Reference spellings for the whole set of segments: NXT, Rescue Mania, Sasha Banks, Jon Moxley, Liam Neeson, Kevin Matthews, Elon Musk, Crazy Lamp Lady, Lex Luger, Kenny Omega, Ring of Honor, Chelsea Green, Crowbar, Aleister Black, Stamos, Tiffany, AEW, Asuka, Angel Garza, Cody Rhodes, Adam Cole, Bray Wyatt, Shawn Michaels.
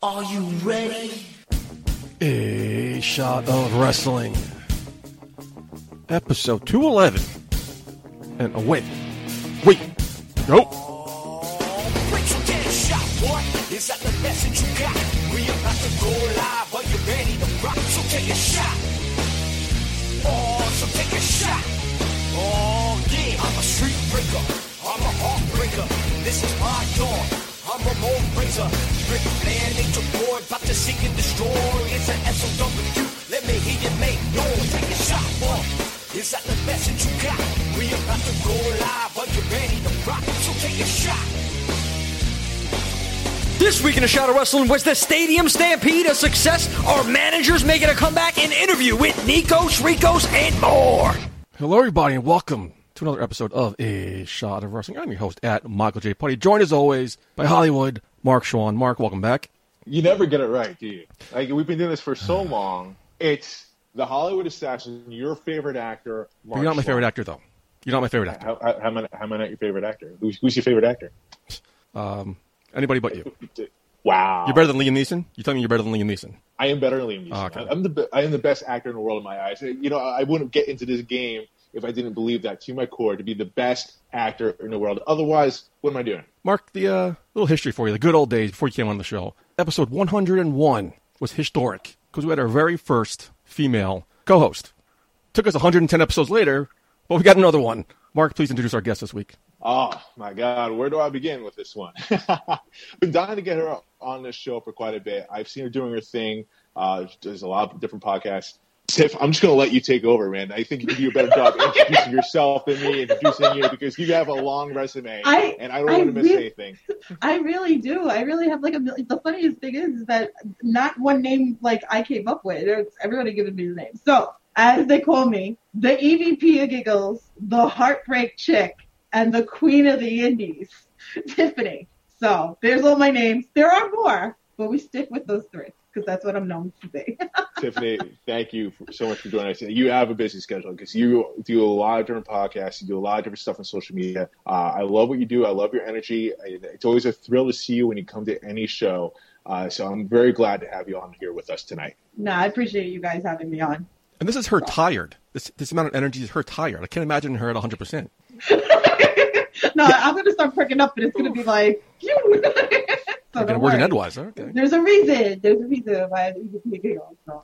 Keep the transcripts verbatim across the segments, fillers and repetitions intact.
Are you ready? A Shot of Wrestling, episode two eleven, and away we go. Is that the message you got? We about to go live, are you ready to rock? So take a shot, oh, so take a shot, oh yeah, I'm a street breaker, I'm a heartbreaker, this is my dawn. I'm a more razor, Rick Flair, Nature Boy, about to seek and destroy. It's an S O W, let me hear you make noise. Take a shot, boy, is that the message you got? We about to go live, are you ready to rock? So take a shot. This week in A Shot of Wrestling, was the Stadium Stampede a success? Our managers making a comeback and interview with Nikos Rikos and more. Hello, everybody, and welcome to another episode of A Shot of Wrestling. I'm your host, at Michael J. Putty, joined as always by Hollywood, Mark Schwan. Mark, welcome back. You never get it right, do you? Like, we've been doing this for so long. It's the Hollywood Assassin, your favorite actor, Mark But you're not Schwan. my favorite actor, though. You're not my favorite actor. How, how, how, am, I, how am I not your favorite actor? Who's, who's your favorite actor? Um, anybody but you. Wow. You're better than Liam Neeson? You tell me you're better than Liam Neeson. I am better than Liam Neeson. Oh, okay. I'm the, I am the best actor in the world in my eyes. You know, I wouldn't get into this game if I didn't believe that to my core, to be the best actor in the world. Otherwise, what am I doing? Mark, the uh, little history for you, the good old days before you came on the show. Episode one hundred one was historic because we had our very first female co-host. Took us one hundred ten episodes later, but we got another one. Mark, please introduce our guest this week. Oh, my God. Where do I begin with this one? I've been dying to get her on this show for quite a bit. I've seen her doing her thing. Uh, there's a lot of different podcasts. Tiff, I'm just going to let you take over, man. I think you can do a better job introducing yourself than me, introducing you, because you have a long resume, I, and I don't I want to miss really, anything. I really do. I really have like a million. The funniest thing is, is that not one name like I came up with. It's everybody giving me the name. So, as they call me, the E V P of Giggles, the Heartbreak Chick, and the Queen of the Indies, Tiffany. So, there's all my names. There are more, but we stick with those three. Because that's what I'm known to be. Tiffany, thank you for, so much for joining us. You have a busy schedule because you do a lot of different podcasts. You do a lot of different stuff on social media. Uh, I love what you do. I love your energy. I, it's always a thrill to see you when you come to any show. Uh, so I'm very glad to have you on here with us tonight. No, I appreciate you guys having me on. And this is her tired. This this amount of energy is her tired. I can't imagine her at one hundred percent. No, I'm going to start perking up, and it's going to be like, you So I've been working Edwiser. Okay. There's a reason. There's a reason why you can be so.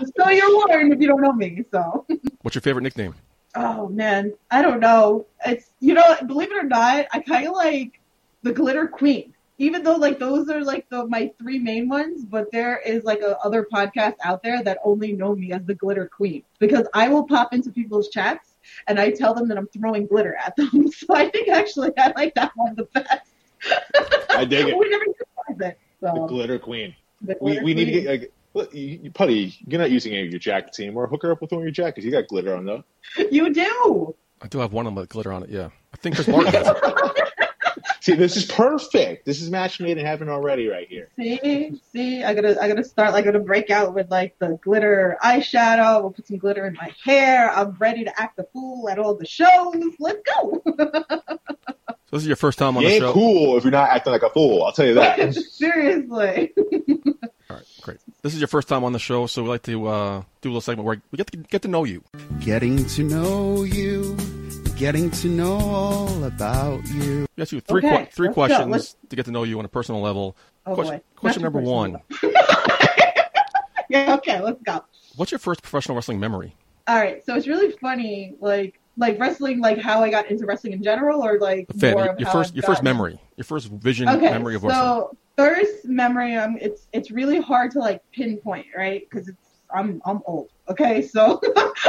Just know your warning if you don't know me. So. What's your favorite nickname? Oh man, I don't know. It's you know, believe it or not, I kind of like the Glitter Queen. Even though like those are like the my three main ones, but there is like a other podcast out there that only know me as the Glitter Queen because I will pop into people's chats and I tell them that I'm throwing glitter at them. So I think actually I like that one the best. I dig it. We never utilize it. So. The Glitter Queen. The glitter we we queen. Need to get like, look, you, you, Putty, you're not using any of your jackets anymore. Hook her up with one of your jackets. You got glitter on though. You do. I do have one of them with glitter on it. Yeah, I think Chris Martin has it. See, this is perfect. This is match made in heaven already, right here. See, see, I gotta, I gotta start. Like, I'm gonna break out with like the glitter eyeshadow. We'll put some glitter in my hair. I'm ready to act the fool at all the shows. Let's go. This is your first time on the show. You ain't cool if you're not acting like a fool. I'll tell you that. Seriously. All right, great. This is your first time on the show, so we like to uh, do a little segment where we get to get to know you. Getting to know you. Getting to know all about you. We asked you three, okay, qu- three questions to get to know you on a personal level. Oh, question question number one. Yeah, okay, let's go. What's your first professional wrestling memory? All right, so it's really funny, like, Like wrestling, like how I got into wrestling in general, or like Fan, more your, of your how first, I've your gotten... first memory, your first vision, okay, memory of wrestling. So first memory, um, it's it's really hard to like pinpoint, right? Because it's I'm I'm old, okay? So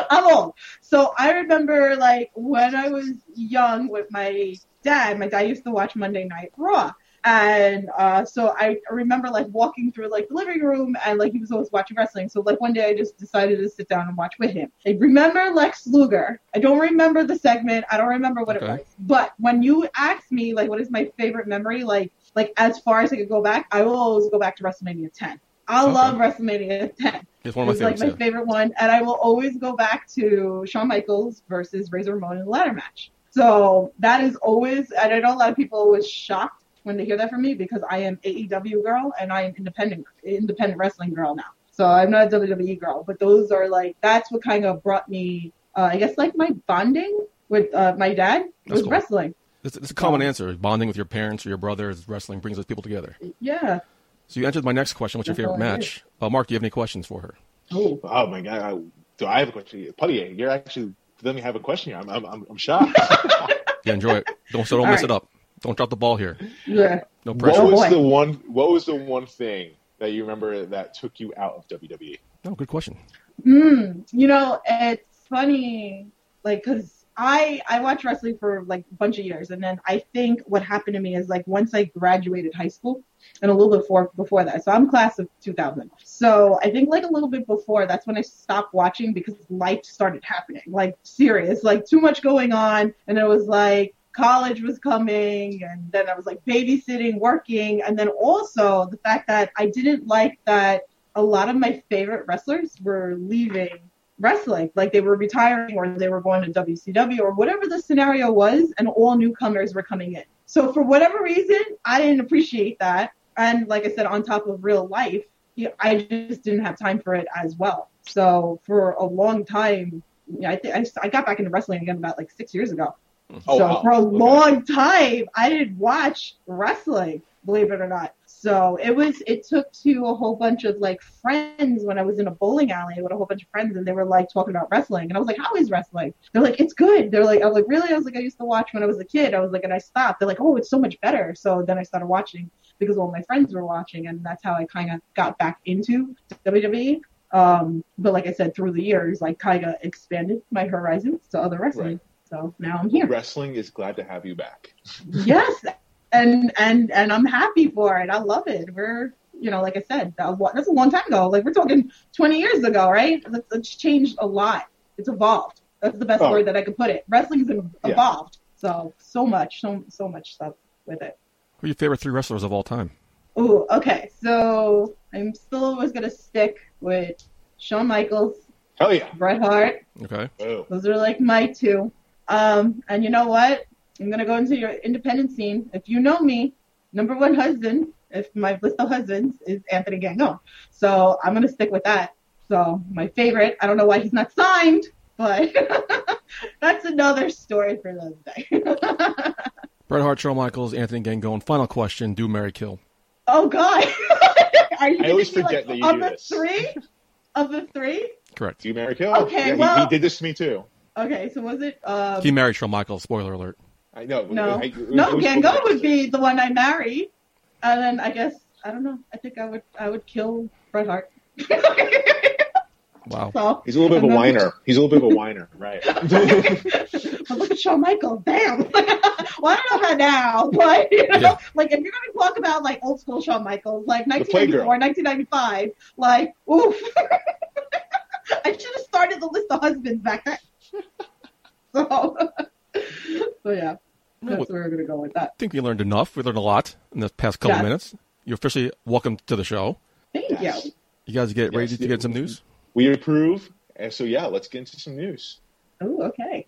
I'm old. So I remember like when I was young with my dad. My dad used to watch Monday Night Raw, and uh, so I remember like walking through like the living room, and like he was always watching wrestling. So like one day I just decided to sit down and watch with him. I remember Lex Luger. I don't remember the segment. I don't remember what okay. it was. But when you ask me, like, what is my favorite memory, like, like as far as I could go back, I will always go back to WrestleMania ten. I okay. love WrestleMania ten. It's one of my it's favorites, like my yeah. favorite one. And I will always go back to Shawn Michaels versus Razor Ramon in the ladder match. So that is always, and I know a lot of people was shocked when they hear that from me, because I am A E W girl and I am independent independent wrestling girl now. So I'm not a W W E girl, but those are like, that's what kind of brought me, uh, I guess, like my bonding with uh, my dad was cool. Wrestling. It's, it's a common um, answer. Bonding with your parents or your brothers, wrestling brings those people together. Yeah. So you answered my next question. What's that's your favorite match? Uh, Mark, do you have any questions for her? Oh, oh my God. I, do I have a question? Putty, you're actually, let me have a question here. I'm, I'm, I'm, I'm shocked. Yeah, enjoy it. Don't, so don't All mess right. it up. Don't drop the ball here. Yeah. No pressure. What was oh, the one, what was the one thing that you remember that took you out of W W E? No, oh, good question. Mm, you know, it's funny, like, because I, I watched wrestling for, like, a bunch of years, and then I think what happened to me is, like, once I graduated high school, and a little bit before, before that, so I'm class of two thousand. So I think, like, a little bit before, that's when I stopped watching because life started happening, like, serious, like, too much going on, and it was, like, college was coming, and then I was like babysitting, working, and then also the fact that I didn't like that a lot of my favorite wrestlers were leaving wrestling, like they were retiring or they were going to W C W or whatever the scenario was, and all newcomers were coming in. So for whatever reason, I didn't appreciate that, and like I said, on top of real life, I just didn't have time for it as well. So for a long time, I think I, I got back into wrestling again about like six years ago. Oh, so wow. for a okay. long time, I didn't watch wrestling, believe it or not. So it was, it took to a whole bunch of like friends when I was in a bowling alley with a whole bunch of friends, and they were like talking about wrestling. And I was like, how is wrestling? They're like, it's good. They're like, I was like, really? I was like, I used to watch when I was a kid. I was like, and I stopped. They're like, oh, it's so much better. So then I started watching because all my friends were watching, and that's how I kind of got back into W W E. Um, but like I said, through the years, I kind of expanded my horizons to other wrestling. Right. So now I'm here. Wrestling is glad to have you back. Yes, and and and I'm happy for it. I love it. We're, you know, like I said, that was, that's a long time ago. Like we're talking twenty years ago, right? It's, it's changed a lot. It's evolved. That's the best oh. word that I could put it. Wrestling's evolved. Yeah. So so much, so so much stuff with it. Who are your favorite three wrestlers of all time? Oh, okay. So I'm still always gonna stick with Shawn Michaels. Hell yeah. Bret Hart. Okay. Ew. Those are like my two. Um, and you know what? I'm going to go into your independent scene. If you know me, number one husband, if my list of husbands, is Anthony Gangone. So I'm going to stick with that. So my favorite, I don't know why he's not signed, but that's another story for another day. Bret Hart, Shawn Michaels, Anthony Gangone. Final question, do marry, kill? Oh, God. Are you I always forget like, that you do this. Of the three? Of the three? Correct. Do marry, kill? Okay, yeah, well. He, he did this to me, too. Okay, so was it... Um, he married Shawn Michaels, spoiler alert. I know. No, I, I, no Gangone would be the one I marry. And then I guess, I don't know, I think I would I would kill Bret Hart. Wow. So, he's a little bit of a whiner. He's a little bit of a whiner, right. But look at Shawn Michaels, damn. Well, I don't know about now, but you know, yeah. like if you're going to talk about like old school Shawn Michaels, like nineteen ninety-four, nineteen ninety-five, like, oof. I should have started the list of husbands back then. So, so yeah, that's well, where we're going to go with that. I think we learned enough. We learned a lot in the past couple yes. of minutes. You're officially welcome to the show. Thank yes. you. You guys get yes, ready yes, to get some news? We approve. And so, yeah, let's get into some news. Oh, okay.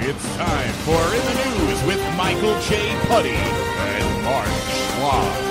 It's time for In the News with Michael J. Putty and Mark Schwan.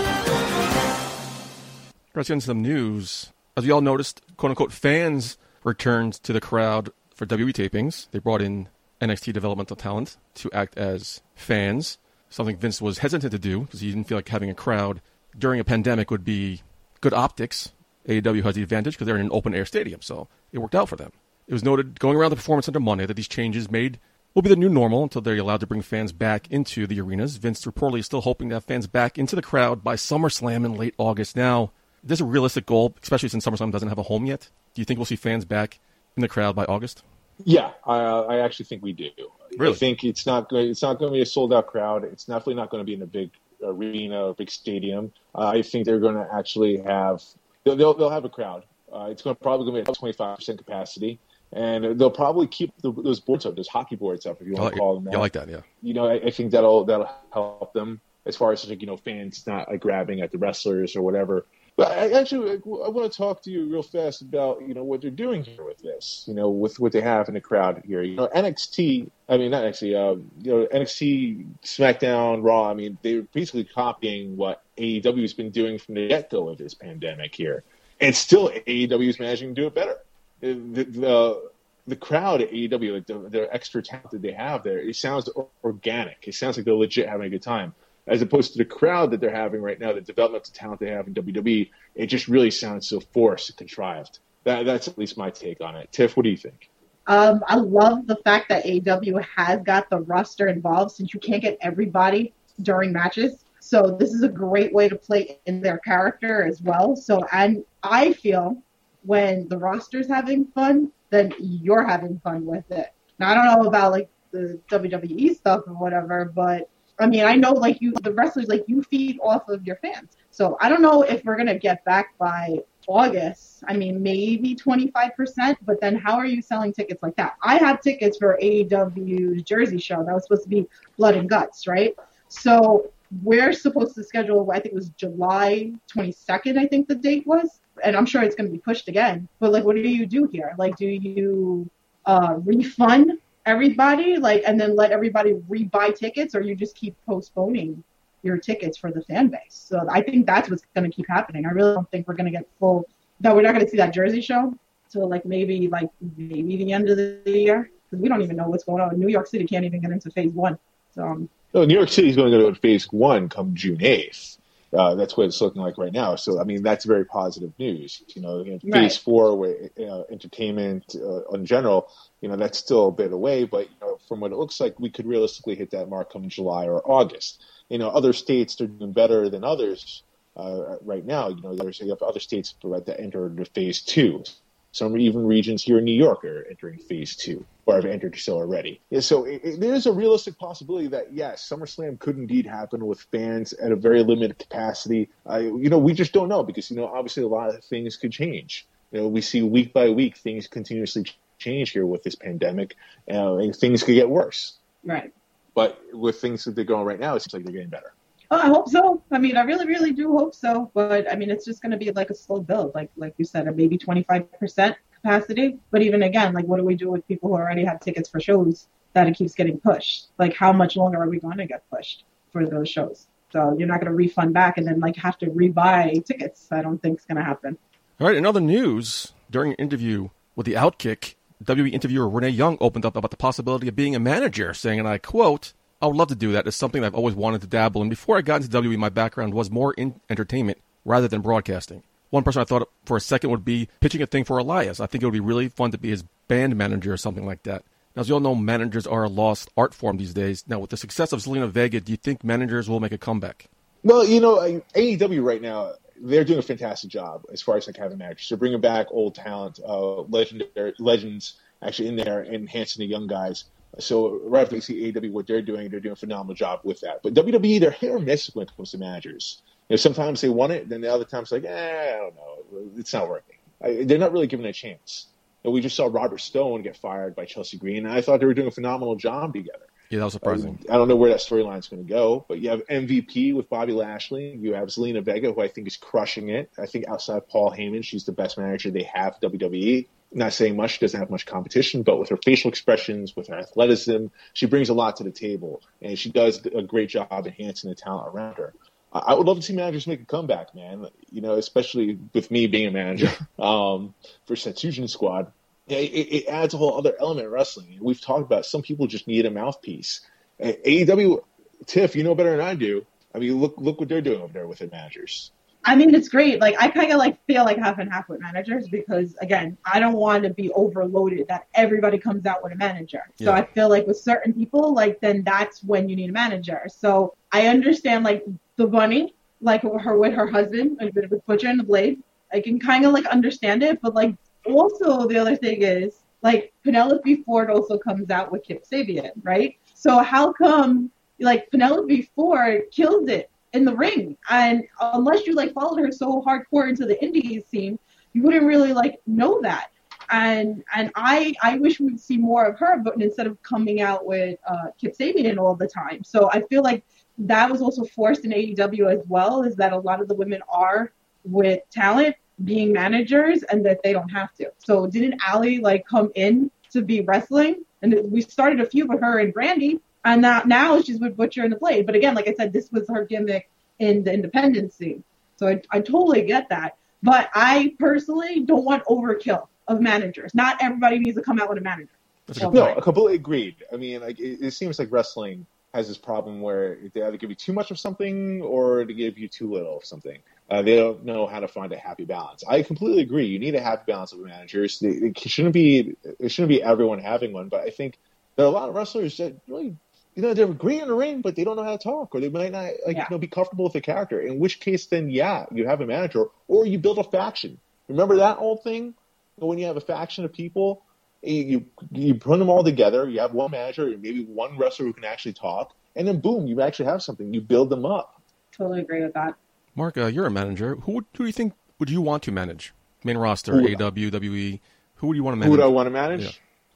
Let's get into some news. As we all noticed, quote-unquote fans returned to the crowd for W W E tapings. They brought in N X T developmental talent to act as fans, something Vince was hesitant to do because he didn't feel like having a crowd during a pandemic would be good optics. A E W has the advantage because they're in an open-air stadium, so it worked out for them. It was noted going around the Performance Center Monday that these changes made will be the new normal until they're allowed to bring fans back into the arenas. Vince reportedly is still hoping to have fans back into the crowd by SummerSlam in late August now. Is this a realistic goal, especially since SummerSlam doesn't have a home yet? Do you think we'll see fans back in the crowd by August? Yeah, I, I actually think we do. Really? I think it's not going. It's not going to be a sold-out crowd. It's definitely not going to be in a big arena, big stadium. Uh, I think they're going to actually have they'll they'll, they'll have a crowd. Uh, it's going to probably going to be at twenty-five percent capacity, and they'll probably keep the, those boards up, those hockey boards up, if you want like to call it. them that. I like that, yeah. You know, I, I think that'll that'll help them as far as like you know fans not like grabbing at the wrestlers or whatever. But I actually, I want to talk to you real fast about, you know, what they're doing here with this, you know, with what they have in the crowd here. You know, N X T, I mean, not N X T, um, you know, N X T, SmackDown, Raw, I mean, they're basically copying what A E W has been doing from the get-go of this pandemic here. And still, A E W is managing to do it better. The, the, the crowd at A E W, the, the extra talent that they have there, it sounds organic. It sounds like they're legit having a good time. As opposed to the crowd that they're having right now, the developmental talent they have in W W E, it just really sounds so forced and contrived. That, that's at least my take on it. Tiff, what do you think? Um, I love the fact that A E W has got the roster involved since you can't get everybody during matches. So this is a great way to play in their character as well. So and I feel when the roster's having fun, then you're having fun with it. Now, I don't know about like the W W E stuff or whatever, but I mean, I know, like, you, the wrestlers, like, you feed off of your fans. So I don't know if we're going to get back by August. I mean, maybe twenty-five percent, but then how are you selling tickets like that? I had tickets for A E W's Jersey show. That was supposed to be Blood and Guts, right? So we're supposed to schedule, I think it was July twenty-second, I think the date was. And I'm sure it's going to be pushed again. But, like, what do you do here? Like, do you uh, refund everybody, like, and then let everybody rebuy tickets, or you just keep postponing your tickets for the fan base? So I think that's what's going to keep happening. I really don't think we're going to get full, that we're not going to see that Jersey show till like maybe like maybe the end of the year, because we don't even know what's going on. New York City can't even get into phase one. So um, no, New York City is going to go to phase one come June eighth. Uh, that's what it's looking like right now. So, I mean, that's very positive news. You know, in phase right. four, where you know, entertainment uh, in general, you know, that's still a bit away. But you know, from what it looks like, we could realistically hit that mark come July or August. You know, other states are doing better than others uh, right now. You know, there's you have other states that enter into phase two. Some even regions here in New York are entering phase two, or have entered so already. Yeah, so it, it, there's a realistic possibility that, yes, SummerSlam could indeed happen with fans at a very limited capacity. Uh, you know, we just don't know because, you know, obviously a lot of things could change. You know, we see week by week things continuously change here with this pandemic, uh, and things could get worse. Right. But with things that they're going right now, it seems like they're getting better. Oh, I hope so. I mean, I really, really do hope so. But, I mean, it's just going to be like a slow build, like like you said, maybe twenty-five percent capacity. But even again, like, what do we do with people who already have tickets for shows that it keeps getting pushed? Like, how much longer are we going to get pushed for those shows? So you're not going to refund back and then, like, have to rebuy tickets. I don't think it's going to happen. All right. In other news, during an interview with The Outkick, W W E interviewer Renee Young opened up about the possibility of being a manager, saying, and I quote, I would love to do that. It's something I've always wanted to dabble in. Before I got into W W E, my background was more in entertainment rather than broadcasting. One person I thought for a second would be pitching a thing for Elias. I think it would be really fun to be his band manager or something like that. Now, as you all know, managers are a lost art form these days. Now, with the success of Zelina Vega, do you think managers will make a comeback? Well, you know, A E W right now, they're doing a fantastic job as far as like having managers. They're bringing back old talent, uh, legendary legends actually in there, enhancing the young guys. So right after we see A E W, what they're doing, they're doing a phenomenal job with that. But W W E, they're hit or miss when it comes to managers. You know, sometimes they want it, then the other times like, eh, I don't know, it's not working. I, they're not really given a chance. And we just saw Robert Stone get fired by Chelsea Green, and I thought they were doing a phenomenal job together. Yeah, that was surprising. I, I don't know where that storyline's going to go, but you have M V P with Bobby Lashley. You have Zelina Vega, who I think is crushing it. I think outside of Paul Heyman, she's the best manager they have at W W E. Not saying much, she doesn't have much competition, but with her facial expressions, with her athleticism, she brings a lot to the table, and she does a great job enhancing the talent around her. I would love to see managers make a comeback, man, you know, especially with me being a manager um, for Satsujin Squad. It, it adds a whole other element of wrestling. We've talked about some people just need a mouthpiece. A E W, Tiff, you know better than I do. I mean, look look what they're doing over there with their managers. I mean, it's great. Like, I kind of like feel like half and half with managers because, again, I don't want to be overloaded that everybody comes out with a manager. Yeah. So I feel like with certain people, like, then that's when you need a manager. So I understand, like, the Bunny, like, her with her husband, a bit with Butcher and the Blade. I can kind of, like, understand it. But, like, also the other thing is, like, Penelope Ford also comes out with Kip Sabian, right? So how come, like, Penelope Ford killed it in the ring, and unless you like followed her so hardcore into the indie scene, you wouldn't really like know that. And and I I wish we would see more of her, but instead of coming out with uh, Kip Sabian all the time. So I feel like that was also forced in A E W as well, is that a lot of the women are with talent being managers and that they don't have to. So didn't Allie like come in to be wrestling? And we started a feud with her and Brandy, and now, now she's with Butcher and the Blade. But again, like I said, this was her gimmick in the independent scene. So I, I totally get that. But I personally don't want overkill of managers. Not everybody needs to come out with a manager. That's so, a good point. No, I completely agreed. I mean, like it, it seems like wrestling has this problem where they either give you too much of something or they give you too little of something. Uh, they don't know how to find a happy balance. I completely agree. You need a happy balance of managers. It shouldn't be it shouldn't be everyone having one, but I think there are a lot of wrestlers that really, you know, they're great in the ring, but they don't know how to talk, or they might not like yeah. you know, be comfortable with the character. In which case, then yeah, you have a manager, or you build a faction. Remember that old thing when you have a faction of people. You you put them all together. You have one manager, and maybe one wrestler who can actually talk, and then boom, you actually have something. You build them up. Totally agree with that. Mark, uh, you're a manager. Who would, who do you think would you want to manage? Main roster, A E W, W W E. Who would you want to manage? Who would I want to manage? Yeah.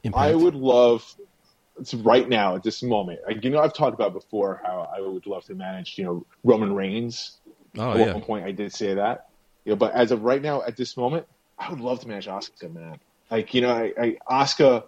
Impact. I would love. It's right now at this moment. Like, you know, I've talked about before how I would love to manage. You know, Roman Reigns. Oh, at yeah. one point, I did say that. You know, but as of right now, at this moment, I would love to manage Asuka, man. Like, you know, I, I Asuka,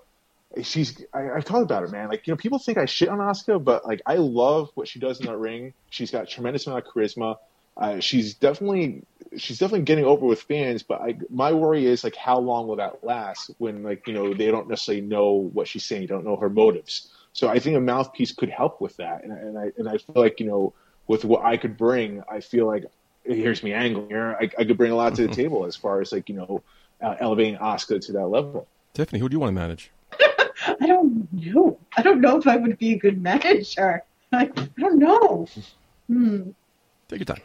she's, I, I've talked about her, man. Like, you know, people think I shit on Asuka, but, like, I love what she does in that ring. She's got a tremendous amount of charisma. Uh, she's definitely, she's definitely getting over with fans, but I, my worry is, like, how long will that last when, like, you know, they don't necessarily know what she's saying, don't know her motives. So I think a mouthpiece could help with that. And, and I and I feel like, you know, with what I could bring, I feel like, here's me angling here, I, I could bring a lot to the table as far as, like, you know, Uh, elevating Asuka to that level. Tiffany, who do you want to manage? I don't know. I don't know if I would be a good manager. Like, I don't know. Hmm. Take your time.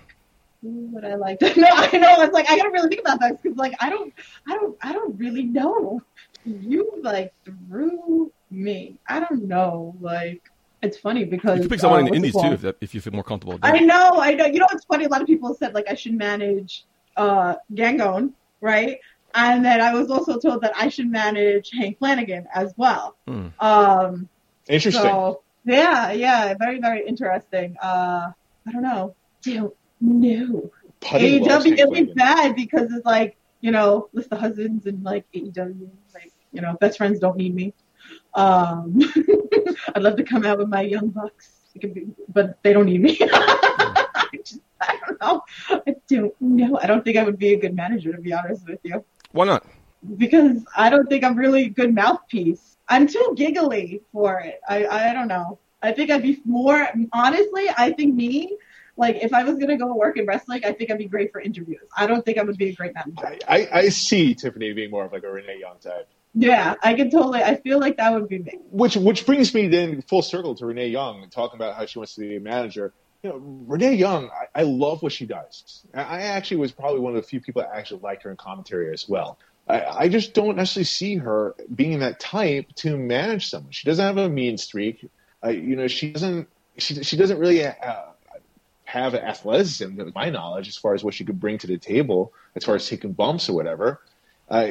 What I like? To... No, I know. It's like I gotta really think about that because, like, I don't, I don't, I don't really know. You like threw me. I don't know. Like, it's funny because you could pick someone uh, in the Indies too if, that, if you feel more comfortable. I know. I know. You know, it's funny. A lot of people said like I should manage uh, Gangone, right? And then I was also told that I should manage Hank Flanagan as well. Hmm. Um, interesting. So, yeah, yeah, very, very interesting. Uh, I don't know. Don't know. A E W is like bad because it's like, you know, list of husbands and like A E W, like, you know, best friends don't need me. Um, I'd love to come out with my young bucks, but they don't need me. I, just, I don't know. I don't know. I don't think I would be a good manager, to be honest with you. Why not? Because I don't think I'm really a good mouthpiece. I'm too giggly for it. I, I don't know. I think I'd be more, honestly, I think me, like if I was going to go work in wrestling, I think I'd be great for interviews. I don't think I would be a great manager. I, I, I see Tiffany being more of like a Renee Young type. Yeah, I can totally, I feel like that would be me. Which, which brings me then full circle to Renee Young talking about how she wants to be a manager. You know, Renee Young, I, I love what she does. I, I actually was probably one of the few people that actually liked her in commentary as well. I, I just don't necessarily see her being that type to manage someone. She doesn't have a mean streak. Uh, you know, she doesn't. She she doesn't really uh, have athleticism, to my knowledge, as far as what she could bring to the table, as far as taking bumps or whatever. Uh,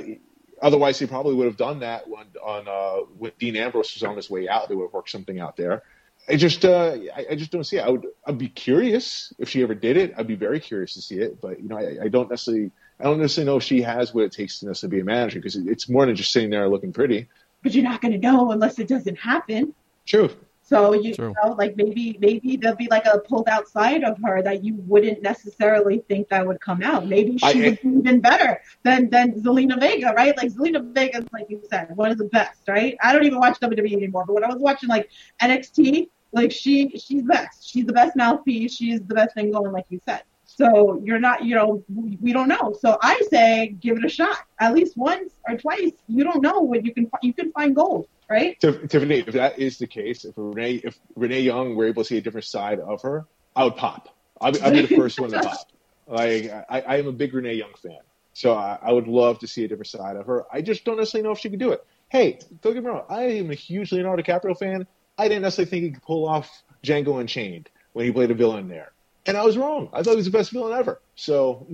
otherwise, they probably would have done that when on uh, when Dean Ambrose was on his way out. They would have worked something out there. I just, uh, I, I just don't see it. I would, I'd be curious if she ever did it. I'd be very curious to see it, but you know, I, I don't necessarily, I don't necessarily know if she has what it takes to necessarily be a manager because it, it's more than just sitting there looking pretty. But you're not going to know unless it doesn't happen. True. So you True. know, like maybe, maybe there'll be like a pulled out side of her that you wouldn't necessarily think that would come out. Maybe she I, would be even better than than Zelina Vega, right? Like Zelina Vega, like you said, one of the best, right? I don't even watch W W E anymore, but when I was watching like N X T. Like, she, she's the best. She's the best mouthpiece. She's the best thing going, like you said. So, you're not, you know, we don't know. So, I say give it a shot. At least once or twice. You don't know when you can you can find gold, right? Tiffany, if that is the case, if Renee, if Renee Young were able to see a different side of her, I would pop. I'd be, I'd be the first one to pop. Like, I, I am a big Renee Young fan. So, I, I would love to see a different side of her. I just don't necessarily know if she could do it. Hey, don't get me wrong. I am a huge Leonardo DiCaprio fan. I didn't necessarily think he could pull off Django Unchained when he played a villain there. And I was wrong. I thought he was the best villain ever. So,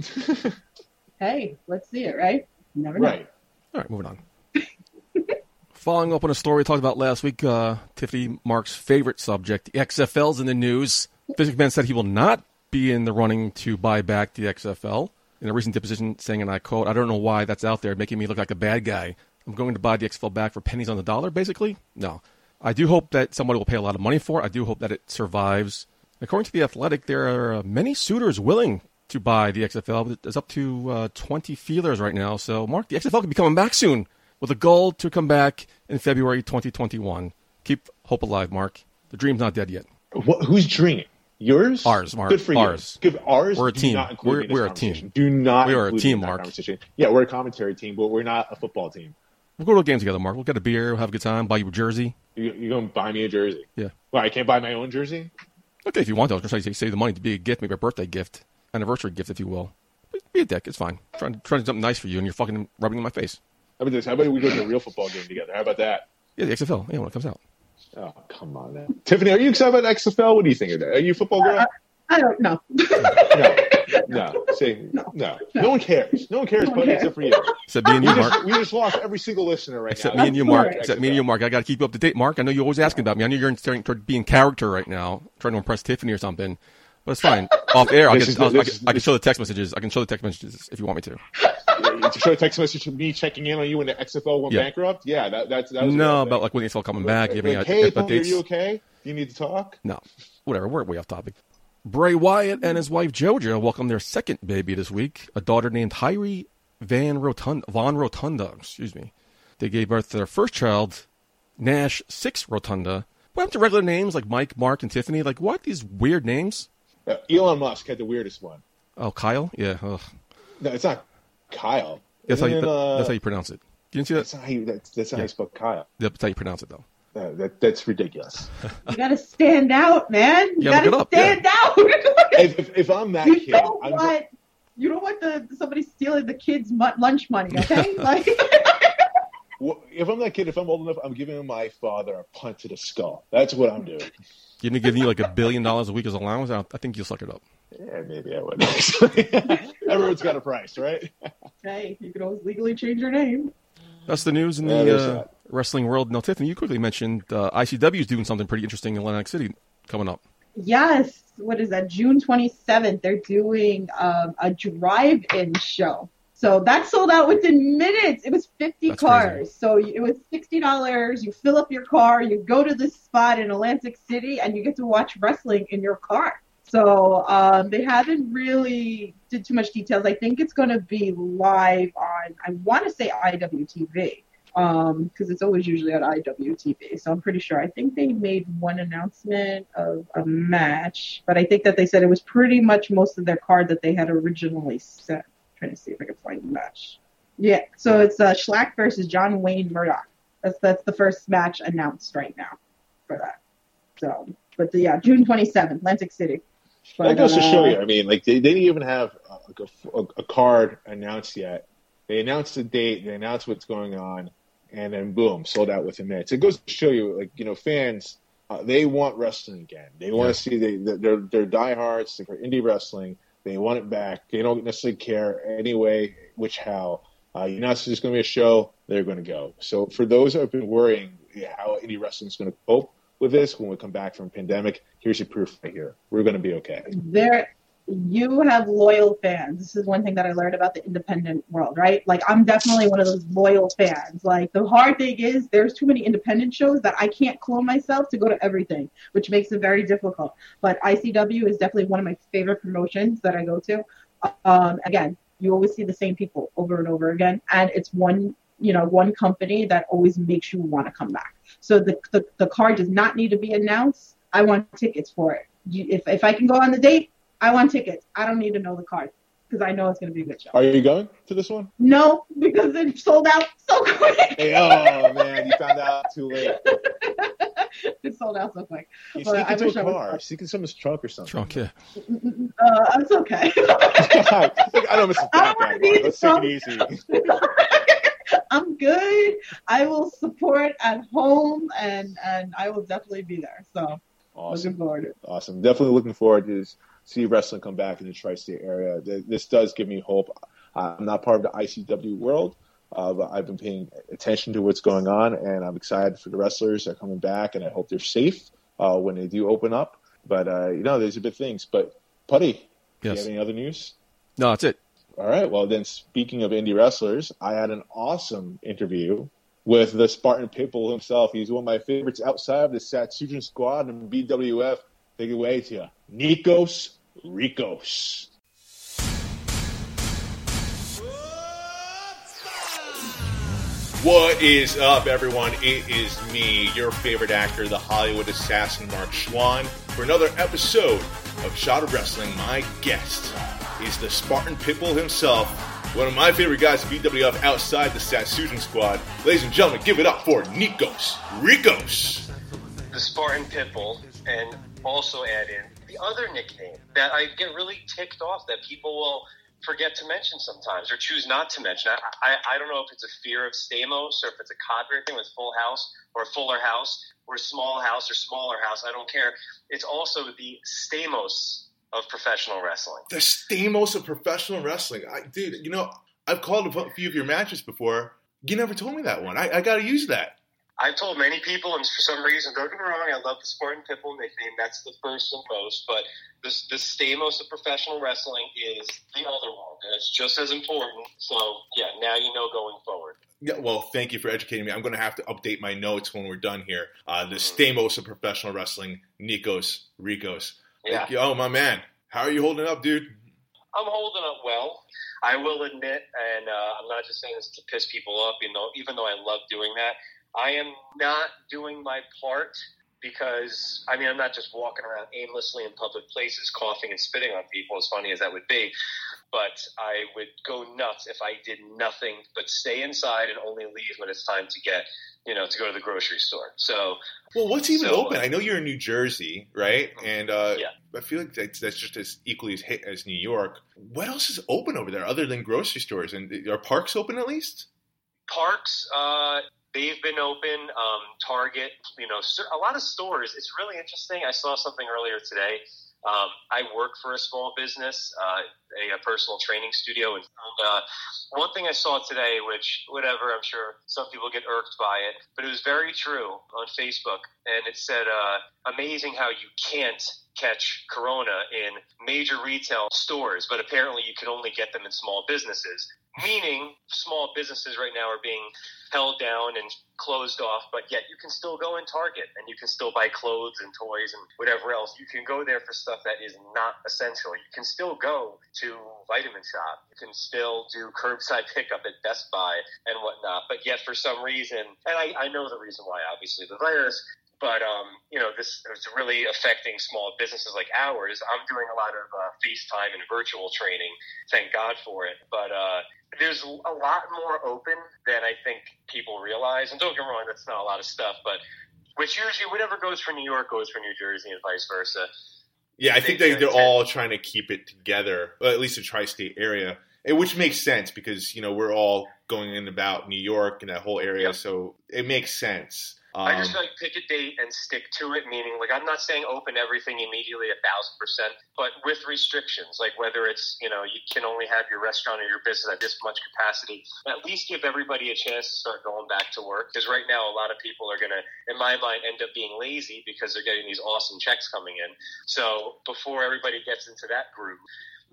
hey, let's see it, right? Never know. Right. All right, moving on. Following up on a story we talked about last week, uh, Tiffany, Mark's favorite subject, the X F L's in the news. Vince McMahon said he will not be in the running to buy back the X F L. in a recent deposition saying, and I quote, "I don't know why that's out there making me look like a bad guy. I'm going to buy the X F L back for pennies on the dollar," basically? No. I do hope that somebody will pay a lot of money for it. I do hope that it survives. According to The Athletic, there are many suitors willing to buy the X F L. There's up to uh, twenty feelers right now. So, Mark, the X F L could be coming back soon with a goal to come back in February twenty twenty-one. Keep hope alive, Mark. The dream's not dead yet. What, whose dream? Yours? Ours, Mark. Good for ours. You. Good. Ours. We're a team. We're, we're a team. Do not. We are a team, Mark. Yeah, we're a commentary team, but we're not a football team. We'll go to a game together, Mark. We'll get a beer. We'll have a good time. Buy you a jersey. You, you're going to buy me a jersey? Yeah. Well, I can't buy my own jersey? Okay, if you want to. I was going to say save the money to be a gift, maybe a birthday gift, anniversary gift, if you will. But be a dick. It's fine. I'm trying, trying to do something nice for you, and you're fucking rubbing it in my face. How about this? How about we go to a real football game together? How about that? Yeah, the X F L. Yeah, when it comes out. Oh, come on, man. Tiffany, are you excited about X F L? What do you think of that? Are you a football girl? Uh, I don't know. no. No. See, no. no. No one cares. No one cares, no one cares. Except for you. Except me and you, Mark. We just, we just lost every single listener right except now. Me you, right. Except X F L. Me and you, Mark. I got to keep you up to date, Mark. I know you're always asking about me. I know you're starting to be in character right now, trying to impress Tiffany or something. But it's fine. Off air, I can, is, I, I, is, I can show the text messages. I can show the text messages if you want me to. To show a text message to me checking in on you when the X F L went yeah. bankrupt? Yeah, that, that's that was no, about like when the X F L coming back. Like, you like, hey, Tony, are you okay? Do you need to talk? No, whatever. We're way off topic. Bray Wyatt and his wife Jojo welcomed their second baby this week, a daughter named Hyrie Van Rotunda. Von Rotunda, excuse me. They gave birth to their first child, Nash Six Rotunda. What happened to regular names like Mike, Mark, and Tiffany? Like, what these weird names? Uh, Elon Musk had the weirdest one. Oh, Kyle? Yeah. Ugh. No, it's not. Kyle. That's how, you, that, uh, that's how you pronounce it. You didn't see that? That's how you, that's, that's how yeah. you spell Kyle. That's how you pronounce it, though. Uh, that, that's ridiculous. You got to stand out, man. You yeah, got to stand yeah. out. if, if, if I'm that you kid. Don't I'm want, just... You don't want the, somebody stealing the kid's lunch money, okay? Like... well, if I'm that kid, if I'm old enough, I'm giving my father a punt to the skull. That's what I'm doing. You're going to give you like a billion dollars a week as allowance? I, I think you'll suck it up. Yeah, maybe I would. Everyone's got a price, right? Hey, you can always legally change your name. That's the news in the yeah, uh, wrestling world. Now, Tiffany, you quickly mentioned uh, I C W is doing something pretty interesting in Atlantic City coming up. Yes. What is that? June twenty-seventh. They're doing um, a drive-in show. So that sold out within minutes. It was fifty That's cars. Crazy. So it was sixty dollars. You fill up your car. You go to this spot in Atlantic City, and you get to watch wrestling in your car. So um, they haven't really did too much details. I think it's going to be live on, I want to say I W T V, um, because it's always usually on I W T V. So I'm pretty sure. I think they made one announcement of a match, but I think that they said it was pretty much most of their card that they had originally set. I'm trying to see if I can find the match. Yeah, so it's uh, Schlack versus John Wayne Murdoch. That's that's the first match announced right now for that. So, but the, yeah, June twenty-seventh, Atlantic City. But, that goes uh, to show you. I mean, like they, they didn't even have a, a, a card announced yet. They announced the date, they announced what's going on, and then boom, sold out within minutes. It goes to show you, like you know, fans, uh, they want wrestling again. They want yeah. to see they, the, their their diehards for indie wrestling. They want it back. They don't necessarily care anyway, which how uh, you're not just going to be a show. They're going to go. So for those who have been worrying how indie wrestling is going to cope with this, when we come back from pandemic, here's your proof right here. We're going to be okay. There, you have loyal fans. This is one thing that I learned about the independent world, right? Like, I'm definitely one of those loyal fans. Like, the hard thing is there's too many independent shows that I can't clone myself to go to everything, which makes it very difficult. But I C W is definitely one of my favorite promotions that I go to. Um, again, you always see the same people over and over again, and it's one, you know, one company that always makes you want to come back. So the, the the card does not need to be announced. I want tickets for it. You, if if I can go on the date, I want tickets. I don't need to know the card because I know it's going to be a good show. Are you going to this one? No, because it sold out so quick. Hey, oh, man, you found out too late. It sold out so quick. You sneak into a car. Sneak in someone's trunk or something. Trunk, yeah. Uh, it's okay. I don't miss a black guy. Let's take it easy. I'm good. I will support at home, and, and I will definitely be there. So, awesome. Looking forward to it. Awesome. Definitely looking forward to see wrestling come back in the tri-state area. This does give me hope. I'm not part of the I C W world, uh, but I've been paying attention to what's going on, and I'm excited for the wrestlers that are coming back, and I hope they're safe uh, when they do open up. But, uh, you know, there's a big things. But, Putty, yes. Do you have any other news? No, that's it. All right. Well, then speaking of indie wrestlers, I had an awesome interview with the Spartan Pitbull himself. He's one of my favorites outside of the Satsujin Squad and B W F. Take it away to you, Nikos Rikos. What is up, everyone? It is me, your favorite actor, the Hollywood assassin, Mark Schwan, for another episode of Shot of Wrestling. My guest is the Spartan Pitbull himself, one of my favorite guys at B W F outside the Satsujin Squad. Ladies and gentlemen, give it up for Nikos Rikos. The Spartan Pitbull, and also add in the other nickname that I get really ticked off that people will forget to mention sometimes, or choose not to mention. I, I I don't know if it's a fear of Stamos, or if it's a cadre thing with Full House, or Fuller House, or Small House, or Smaller House. I don't care. It's also the Stamos of professional wrestling. The Stamos of professional wrestling. I, dude, you know, I've called a few of your matches before. You never told me that one. I, I got to use that. I've told many people, and for some reason, don't get me wrong, I love the Spartan Pitbull nickname. That's the first and most. But this, the Stamos of professional wrestling is the other one, and it's just as important. So, yeah, now you know going forward. Yeah, well, thank you for educating me. I'm going to have to update my notes when we're done here. Uh, the mm-hmm. Stamos of professional wrling, Nikos Rikos. Yeah. Thank you. Oh, my man. How are you holding up, dude? I'm holding up well. I will admit, and uh, I'm not just saying this to piss people off, you know, even though I love doing that. I am not doing my part because, I mean, I'm not just walking around aimlessly in public places coughing and spitting on people, as funny as that would be. But I would go nuts if I did nothing but stay inside and only leave when it's time to get, you know, to go to the grocery store. So, well, what's even so, open? I know you're in New Jersey, right? And uh, yeah. I feel like that's, that's just as equally as hit as New York. What else is open over there other than grocery stores? And are parks open at least? Parks, uh... They've been open, um, Target, you know, a lot of stores. It's really interesting. I saw something earlier today. Um, I work for a small business, uh, a, a personal training studio. And uh, one thing I saw today, which, whatever, I'm sure some people get irked by it, but it was very true on Facebook. And it said, uh, amazing how you can't catch corona in major retail stores, but apparently you can only get them in small businesses. Meaning small businesses right now are being held down and closed off, but yet you can still go in Target and you can still buy clothes and toys and whatever else. You can go there for stuff that is not essential. You can still go to Vitamin Shop. You can still do curbside pickup at Best Buy and whatnot, but yet for some reason, and I, I know the reason why, obviously, the virus, but, um, you know, this is really affecting small businesses like ours. I'm doing a lot of uh, FaceTime and virtual training. Thank God for it. But uh, there's a lot more open than I think people realize. And don't get me wrong, that's not a lot of stuff. But which usually whatever goes for New York goes for New Jersey and vice versa. Yeah, I think they, they're all trying to keep it together, at least the tri-state area, which makes sense because, you know, we're all going in about New York and that whole area. Yep. So it makes sense. Um, I just like pick a date and stick to it, meaning like I'm not saying open everything immediately a thousand percent, but with restrictions, like whether it's, you know, you can only have your restaurant or your business at this much capacity, at least give everybody a chance to start going back to work. Because right now, a lot of people are going to, in my mind, end up being lazy because they're getting these awesome checks coming in. So before everybody gets into that group,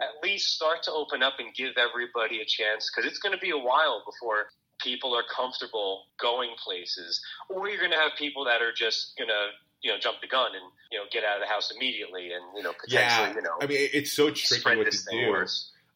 at least start to open up and give everybody a chance because it's going to be a while before people are comfortable going places, or you're going to have people that are just going to, you know, jump the gun and, you know, get out of the house immediately and, you know, potentially, yeah. you know. I mean, it's so tricky what to do.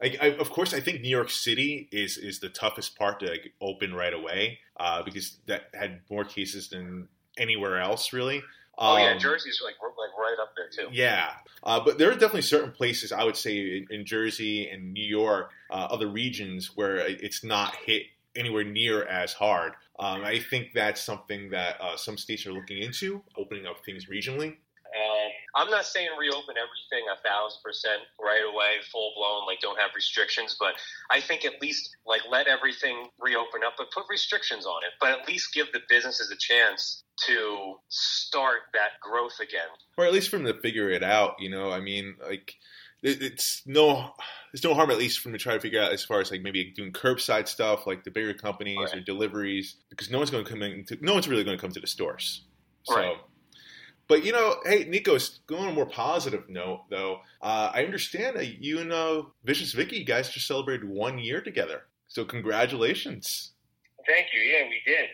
Like, I, of course, I think New York City is, is the toughest part to like, open right away uh, because that had more cases than anywhere else, really. Oh, yeah, Jersey's like, like right up there, too. Yeah, uh, but there are definitely certain places, I would say, in, in Jersey and New York, uh, other regions where it's not hit anywhere near as hard. Um, I think that's something that uh, some states are looking into, opening up things regionally. Um, I'm not saying reopen everything a thousand percent right away, full blown, like don't have restrictions, but I think at least like let everything reopen up, but put restrictions on it, but at least give the businesses a chance to start that growth again. Or at least for them to figure it out, you know, I mean, like it, it's no, there's no harm at least for them to try to figure out as far as like maybe doing curbside stuff, like the bigger companies right. or deliveries, because no one's going to come in, to, no one's really going to come to the stores. So. Right. But, you know, hey, Nikos, going on a more positive note, though, uh, I understand that you and uh, Vicious Vicky, you guys just celebrated one year together. So congratulations. Thank you. Yeah, we did.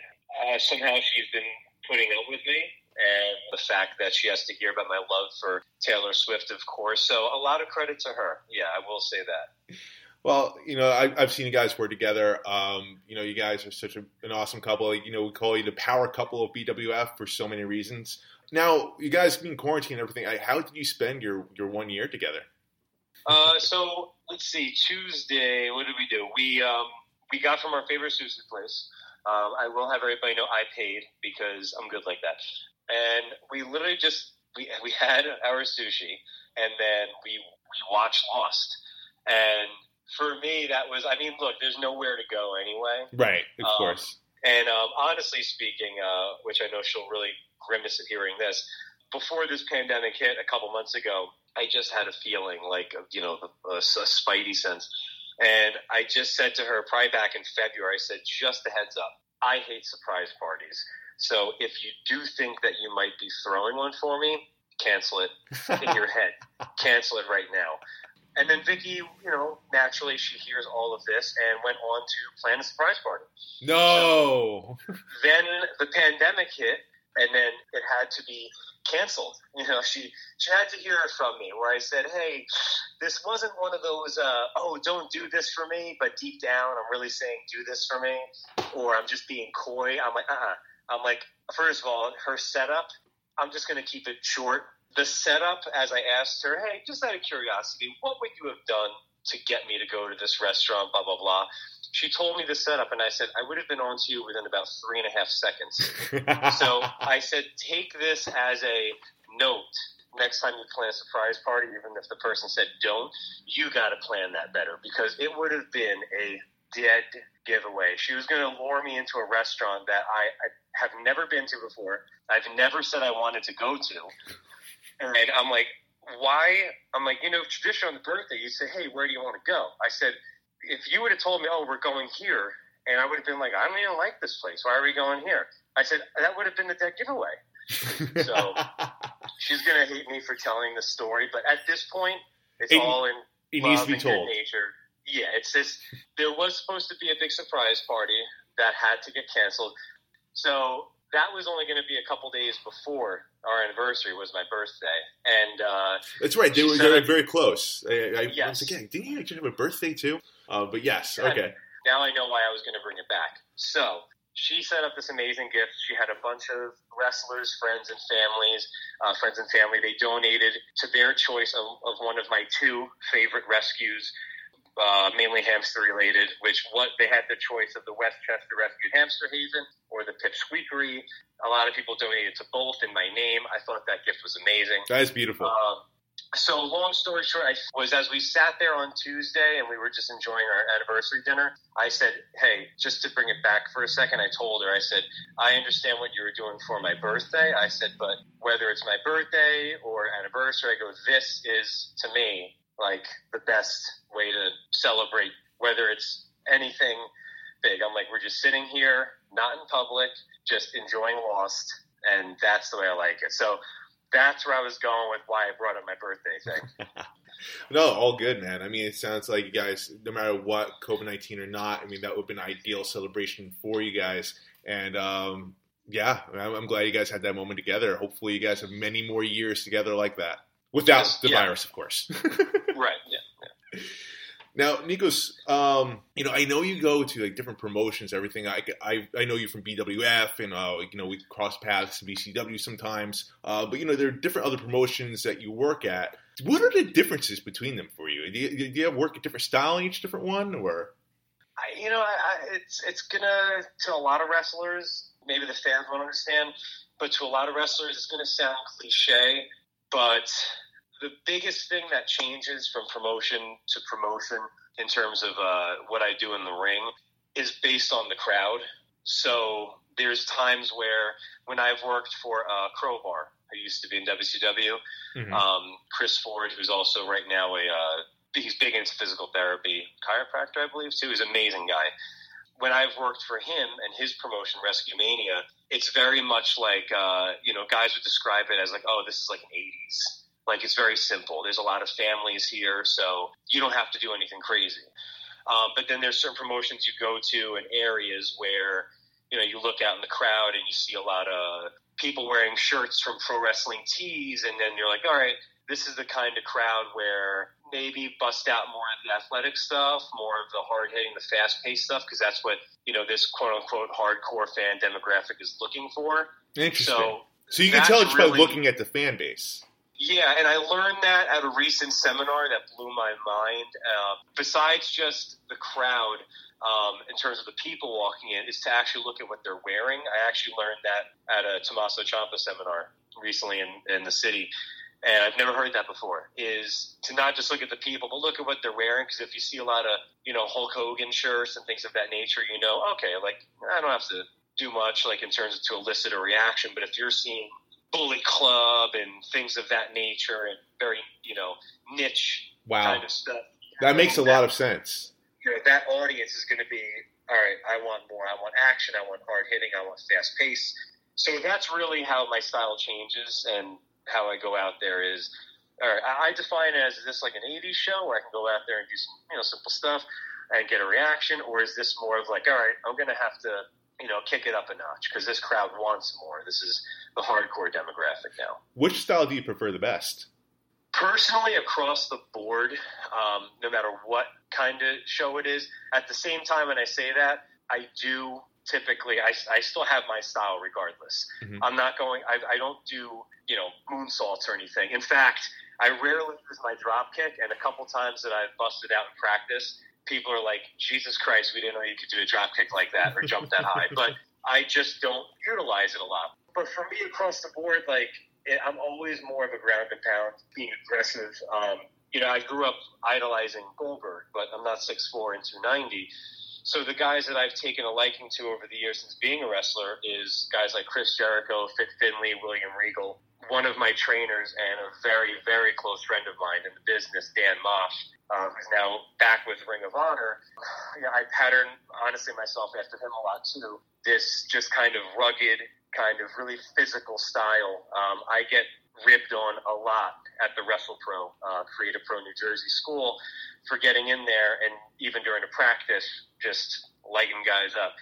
Uh, somehow she's been putting up with me. And the fact that she has to hear about my love for Taylor Swift, of course. So a lot of credit to her. Yeah, I will say that. Well, you know, I, I've seen you guys work together. Um, you know, you guys are such a, an awesome couple. You know, we call you the power couple of B W F for so many reasons. Now, you guys being quarantined and everything, how did you spend your, your one year together? uh, so, let's see, Tuesday, what did we do? We um, we got from our favorite sushi place. Um, I will have everybody know I paid because I'm good like that. And we literally just, we we had our sushi, and then we, we watched Lost. And for me, that was, I mean, look, there's nowhere to go anyway. Right, of um, course. And um, honestly speaking, uh, which I know she'll really grimace at hearing this, before this pandemic hit a couple months ago, I just had a feeling like, you know, a, a spidey sense. And I just said to her, probably back in February, I said, just a heads up, I hate surprise parties. So if you do think that you might be throwing one for me, cancel it in your head. Cancel it right now. And then Vicky, you know, naturally she hears all of this and went on to plan a surprise party. No! So then the pandemic hit, and then it had to be canceled. You know, she, she had to hear it from me where I said, hey, this wasn't one of those, uh, oh, don't do this for me, but deep down I'm really saying do this for me, or I'm just being coy. I'm like, uh-uh. I'm like, first of all, her setup, I'm just going to keep it short. The setup, as I asked her, hey, just out of curiosity, what would you have done to get me to go to this restaurant, blah, blah, blah. She told me the setup, and I said, I would have been on to you within about three and a half seconds. So I said, take this as a note. Next time you plan a surprise party, even if the person said don't, you got to plan that better, because it would have been a dead giveaway. She was going to lure me into a restaurant that I, I have never been to before. I've never said I wanted to go to. And I'm like, why? I'm like, you know, tradition on the birthday, you say, hey, where do you want to go? I said, if you would have told me, oh, we're going here, and I would have been like, I don't even like this place. Why are we going here? I said, that would have been the dead giveaway. So she's going to hate me for telling the story. But at this point, it's it, all in it love needs to be and told. Good nature. Yeah, it's just, there was supposed to be a big surprise party that had to get canceled. So that was only going to be a couple days before our anniversary was my birthday. And uh, that's right. They were very, very close. I, I, yes. I was like, yeah, didn't you actually have a birthday too? Uh, but yes, yeah, okay. Now I know why I was going to bring it back. So she set up this amazing gift. She had a bunch of wrestlers, friends and families, uh, friends and family. They donated to their choice of, of one of my two favorite rescues. Uh, mainly hamster-related, which what they had the choice of the Westchester Rescued Hamster Haven or the Pipsqueakery. A lot of people donated to both in my name. I thought that gift was amazing. That is beautiful. Uh, so long story short, I was as we sat there on Tuesday and we were just enjoying our anniversary dinner, I said, hey, just to bring it back for a second, I told her, I said, I understand what you were doing for my birthday. I said, but whether it's my birthday or anniversary, I go, this is, to me, like the best way to celebrate, whether it's anything big. I'm like, we're just sitting here, not in public, just enjoying Lost, and that's the way I like it. So that's where I was going with why I brought up my birthday thing. No, all good, man. I mean, it sounds like you guys, no matter what, COVID nineteen or not, I mean, that would have been an ideal celebration for you guys. And um, yeah, I'm glad you guys had that moment together. Hopefully you guys have many more years together like that. Without yes, the yeah. virus, of course. Right, yeah, yeah. Now, Nikos, um, you know, I know you go to like different promotions, everything. I, I, I know you from B W F, and uh, you know we cross paths in W C W sometimes. Uh, but you know, there are different other promotions that you work at. What are the differences between them for you? Do you, do you have work a different style in each different one, or? I, you know, I, it's it's gonna to a lot of wrestlers. Maybe the fans won't understand, but to a lot of wrestlers, it's gonna sound cliche. But the biggest thing that changes from promotion to promotion in terms of uh, what I do in the ring is based on the crowd. So there's times where when I've worked for uh, Crowbar, who used to be in W C W, mm-hmm. um, Chris Ford, who's also right now a uh, he's big into physical therapy, chiropractor, I believe, too. He's an amazing guy. when I've worked for him and his promotion, Rescue Mania, it's very much like, uh, you know, guys would describe it as like, oh, this is like an eighties. Like, it's very simple. There's a lot of families here, so you don't have to do anything crazy. Uh, but then there's certain promotions you go to in areas where, you know, you look out in the crowd and you see a lot of people wearing shirts from pro wrestling tees, and then you're like, all right, this is the kind of crowd where maybe bust out more of the athletic stuff, more of the hard-hitting, the fast-paced stuff, because that's what, you know, this quote-unquote hardcore fan demographic is looking for. Interesting. So, so you can tell it's really, by looking at the fan base. Yeah, and I learned that at a recent seminar that blew my mind. Uh, besides just the crowd, um, in terms of the people walking in, is to actually look at what they're wearing. I actually learned that at a Tommaso Ciampa seminar recently in, in the city. And I've never heard that before, is to not just look at the people, but look at what they're wearing. Because if you see a lot of, you know, Hulk Hogan shirts and things of that nature, you know, okay, like, I don't have to do much, like, in terms of to elicit a reaction. But if you're seeing Bullet Club and things of that nature and very, you know, niche wow. kind of stuff. That makes a that, lot of sense. You know, that audience is going to be, all right, I want more. I want action. I want hard hitting. I want fast pace. So that's really how my style changes, and how I go out there is, all right, I define it as, is this like an eighties show where I can go out there and do some, you know, simple stuff and get a reaction, or is this more of like, all right, I'm going to have to, you know, kick it up a notch because this crowd wants more. This is the hardcore demographic now. Which style do you prefer the best? Personally, across the board, um, no matter what kind of show it is. At the same time, when I say that, I do typically, I, I still have my style regardless. Mm-hmm. I'm not going, I, I don't do, you know, moonsaults or anything. In fact, I rarely use my drop kick, and a couple times that I've busted out in practice, people are like, Jesus Christ, we didn't know you could do a drop kick like that or jump that high. But I just don't utilize it a lot. But for me, across the board, like, it, I'm always more of a ground and pound, being aggressive. Um, you know, I grew up idolizing Goldberg, but I'm not six foot four and two ninety. So the guys that I've taken a liking to over the years since being a wrestler is guys like Chris Jericho, Fit Finley, William Regal. One of my trainers and a very, very close friend of mine in the business, Dan Mosh, uh, who's now back with Ring of Honor. Yeah, I pattern, honestly, myself after him a lot, too. This just kind of rugged, kind of really physical style. Um, I get ribbed on a lot at the WrestlePro, uh, Create a Pro New Jersey school, for getting in there and even during a practice, just lighting guys up.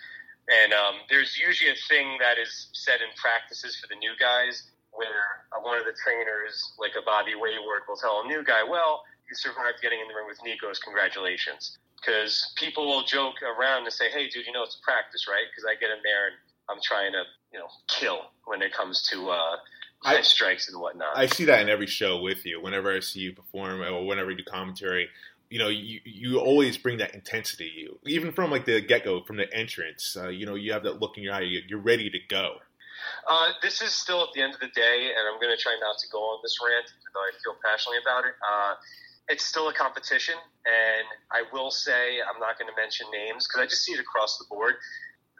And um, there's usually a thing that is said in practices for the new guys where one of the trainers, like a Bobby Wayward, will tell a new guy, well, you survived getting in the ring with Nikos, congratulations. Because people will joke around and say, hey, dude, you know it's practice, right? Because I get in there and I'm trying to, you know, kill when it comes to uh, I, strikes and whatnot. I see that in every show with you. Whenever I see you perform or whenever you do commentary, you know, you, you always bring that intensity to you. Even from, like, the get-go, from the entrance, uh, you know, you have that look in your eye. You're ready to go. Uh, this is still, at the end of the day, and I'm going to try not to go on this rant, even though I feel passionately about it. Uh, it's still a competition, and I will say, I'm not going to mention names, because I just see it across the board,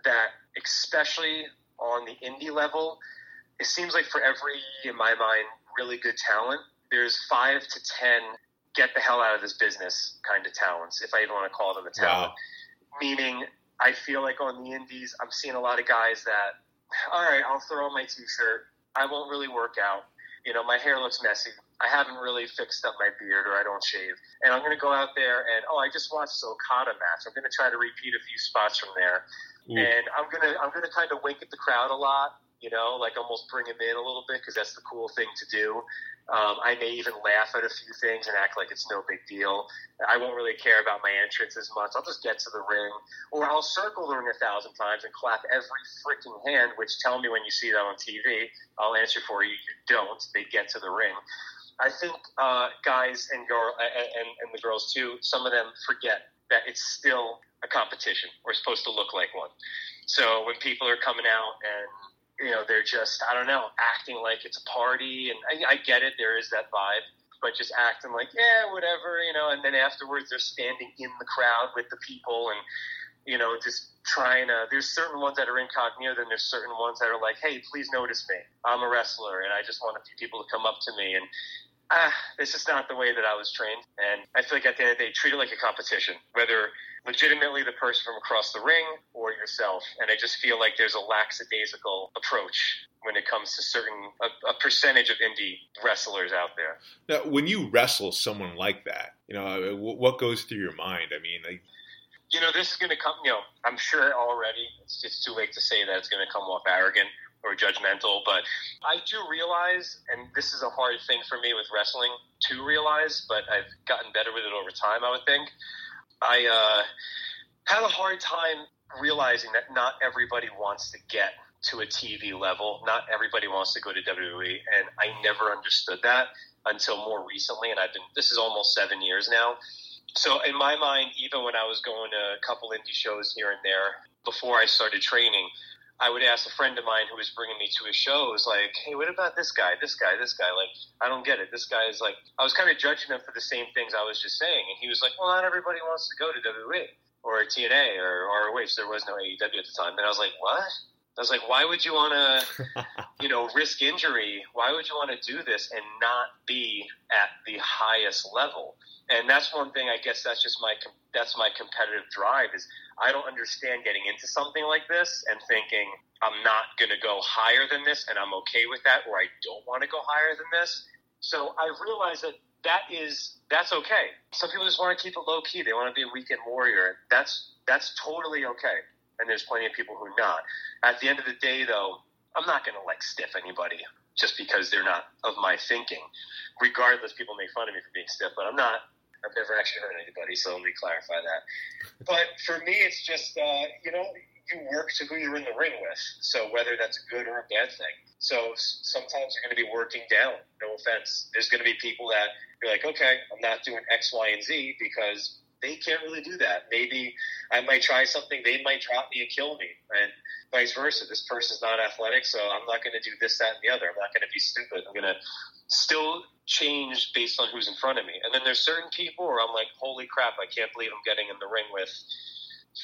that especially on the indie level, it seems like for every, in my mind, really good talent, there's five to ten get the hell out of this business kind of talents, if I even want to call them a talent. Wow. Meaning, I feel like on the indies, I'm seeing a lot of guys that, all right, I'll throw on my T-shirt. I won't really work out. You know, my hair looks messy. I haven't really fixed up my beard, or I don't shave. And I'm going to go out there and, oh, I just watched the Okada match. I'm going to try to repeat a few spots from there. Ooh. And I'm going to I'm going to kind of wink at the crowd a lot, you know, like almost bring them in a little bit because that's the cool thing to do. Um, I may even laugh at a few things and act like it's no big deal. I won't really care about my entrance as much. I'll just get to the ring, or I'll circle the ring a thousand times and clap every freaking hand, which tell me when you see that on T V, I'll answer for you. You don't. They get to the ring. I think uh, guys and, girl, and, and the girls, too, some of them forget that it's still a competition. We're supposed to look like one. So when people are coming out and, you know, they're just, I don't know, acting like it's a party. And I, I get it. There is that vibe. But just acting like, yeah, whatever, you know. And then afterwards, they're standing in the crowd with the people and, you know, just trying to. There's certain ones that are incognito. Then there's certain ones that are like, hey, please notice me. I'm a wrestler. And I just want a few people to come up to me. And ah, this is not the way that I was trained. And I feel like at the end of the day, treat it like a competition, whether legitimately the person from across the ring or yourself. And I just feel like there's a lackadaisical approach when it comes to certain a, a percentage of indie wrestlers out there. Now, when you wrestle someone like that, you know, what goes through your mind? I mean, like, you know, this is going to come, you know, I'm sure already it's, it's too late to say that it's going to come off arrogant or judgmental, but I do realize, and this is a hard thing for me with wrestling to realize, but I've gotten better with it over time, I would think. I uh, had a hard time realizing that not everybody wants to get to a T V level. Not everybody wants to go to W W E, and I never understood that until more recently, and I've been, this is almost seven years now. So in my mind, even when I was going to a couple indie shows here and there, before I started training, I would ask a friend of mine who was bringing me to his shows, like, hey, what about this guy, this guy, this guy? Like, I don't get it. This guy is like, I was kind of judging him for the same things I was just saying. And he was like, well, not everybody wants to go to W W E or T N A or R O H. There was no A E W at the time. And I was like, what? I was like, why would you want to, you know, risk injury? Why would you want to do this and not be at the highest level? And that's one thing, I guess that's just my, that's my competitive drive, is I don't understand getting into something like this and thinking I'm not going to go higher than this and I'm okay with that, or I don't want to go higher than this. So I realized that that is, that's okay. Some people just want to keep it low key. They want to be a weekend warrior. That's, that's totally okay. And there's plenty of people who not. At the end of the day, though, I'm not going to like stiff anybody just because they're not of my thinking. Regardless, people make fun of me for being stiff, but I'm not. I've never actually hurt anybody, so let me clarify that. But for me, it's just, uh, you know, you work to who you're in the ring with. So whether that's a good or a bad thing. So sometimes you're going to be working down, no offense. There's going to be people that you're like, okay, I'm not doing X, Y, and Z because they can't really do that. Maybe I might try something, they might drop me and kill me, and vice versa. This person's not athletic, so I'm not going to do this, that, and the other. I'm not going to be stupid. I'm going to still change based on who's in front of me. And then there's certain people where I'm like, holy crap, I can't believe I'm getting in the ring with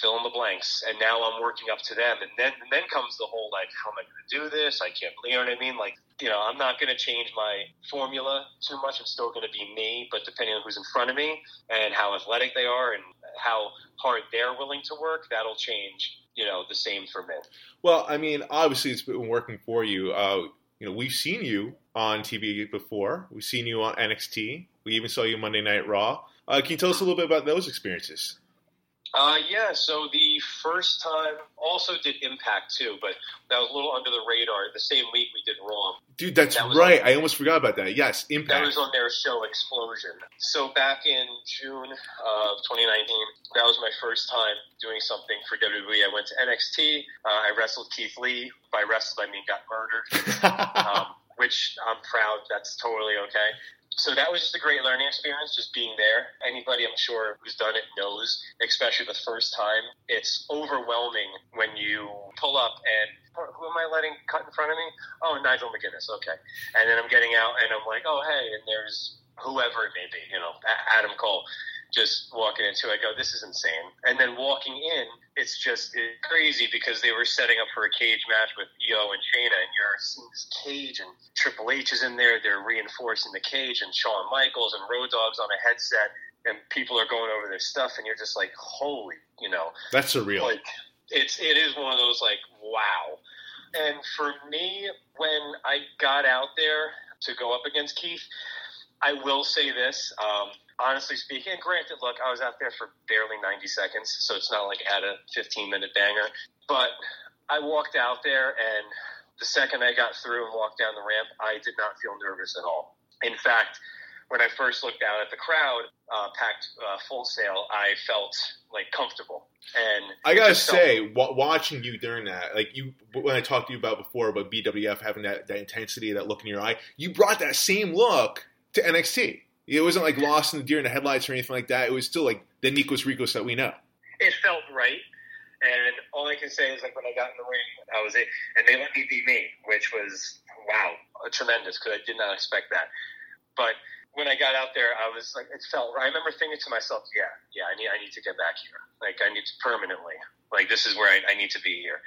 fill in the blanks, and now I'm working up to them. And then and then comes the whole, like, how am I going to do this? I can't believe, you know what I mean? Like, you know, I'm not going to change my formula too much. I'm still going to be me, but depending on who's in front of me and how athletic they are and how hard they're willing to work, that'll change, you know, the same for me. Well, I mean, obviously it's been working for you. Uh, you know, we've seen you on T V before. We've seen you on N X T. We even saw you Monday Night Raw. Uh, can you tell us a little bit about those experiences? Uh, yeah, so the first time also did Impact too, but that was a little under the radar. The same week we did Raw. Dude, that's that right. On, I almost forgot about that. Yes, Impact. That was on their show Explosion. So back in June of twenty nineteen, that was my first time doing something for W W E. I went to N X T. Uh, I wrestled Keith Lee. By wrestled, I mean got murdered, um, which I'm proud. That's totally okay. So that was just a great learning experience, just being there. Anybody, I'm sure, who's done it knows, especially the first time, it's overwhelming when you pull up and, who am I letting cut in front of me? Oh, Nigel McGuinness, okay. And then I'm getting out and I'm like, oh, hey, and there's whoever it may be, you know, Adam Cole. Just walking into it, I go, this is insane. And then walking in, it's just it's crazy because they were setting up for a cage match with Io and Shayna, and you're seeing this cage, and Triple H is in there. They're reinforcing the cage, and Shawn Michaels and Road Dogg's on a headset, and people are going over their stuff, and you're just like, holy, you know. That's surreal. Like, it's, it is one of those, like, wow. And for me, when I got out there to go up against Keith, I will say this, um, honestly speaking, and granted, look, I was out there for barely ninety seconds, so it's not like I had a fifteen-minute banger, but I walked out there, and the second I got through and walked down the ramp, I did not feel nervous at all. In fact, when I first looked out at the crowd, uh, packed uh, Full Sail, I felt, like, comfortable. And I gotta say, w- watching you during that, like you, when I talked to you about before, about B W F having that, that intensity, that look in your eye, you brought that same look to N X T. It wasn't like lost in the deer in the headlights or anything like that. It was still like the Nikos Rikos that we know. It felt right. And all I can say is, like, when I got in the ring, I was it. And they let me be me, which was, wow, tremendous, because I did not expect that. But when I got out there, I was like, it felt right. I remember thinking to myself, yeah, yeah, I need I need to get back here. Like, I need to permanently. Like, this is where I, I need to be here.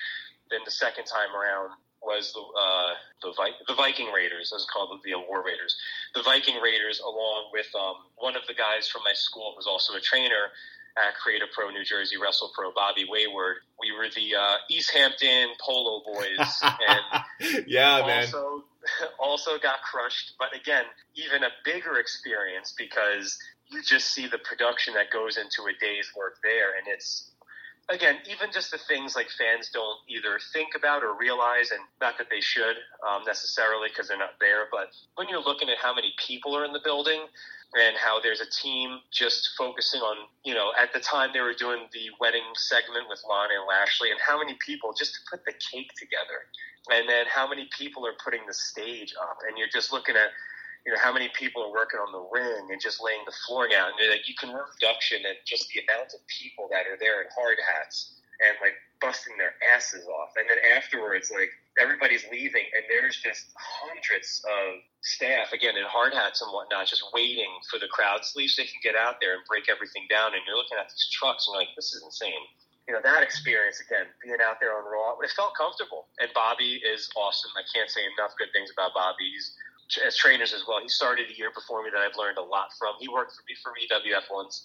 Then the second time around, was the uh, the, Vi- the Viking Raiders. That was called the War Raiders. The Viking Raiders, along with um, one of the guys from my school who was also a trainer at Create a Pro New Jersey, WrestlePro, Bobby Wayward. We were the uh, East Hampton Polo Boys. And yeah, also, man. Also got crushed. But again, even a bigger experience because you just see the production that goes into a day's work there. And it's, again, even just the things like fans don't either think about or realize, and not that they should um, necessarily because they're not there, but when you're looking at how many people are in the building and how there's a team just focusing on, you know, at the time they were doing the wedding segment with Lana and Lashley, and how many people just to put the cake together, and then how many people are putting the stage up, and you're just looking at, you know, how many people are working on the ring and just laying the flooring out. And like, you can work production and just the amount of people that are there in hard hats and like busting their asses off. And then afterwards, like everybody's leaving and there's just hundreds of staff, again, in hard hats and whatnot, just waiting for the crowds to leave so they can get out there and break everything down. And you're looking at these trucks and you're like, this is insane. You know, that experience, again, being out there on Raw, it felt comfortable. And Bobby is awesome. I can't say enough good things about Bobby. He's, as trainers as well. He started a year before me that I've learned a lot from. He worked for me for B W F once.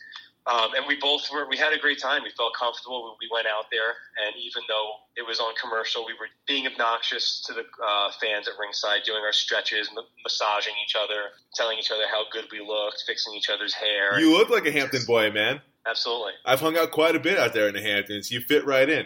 Um, and we both were, we had a great time. We felt comfortable. We went out there, and even though it was on commercial, we were being obnoxious to the uh, fans at ringside, doing our stretches, m- massaging each other, telling each other how good we looked, fixing each other's hair. You look like a Hampton boy, man. Absolutely. I've hung out quite a bit out there in the Hamptons. You fit right in.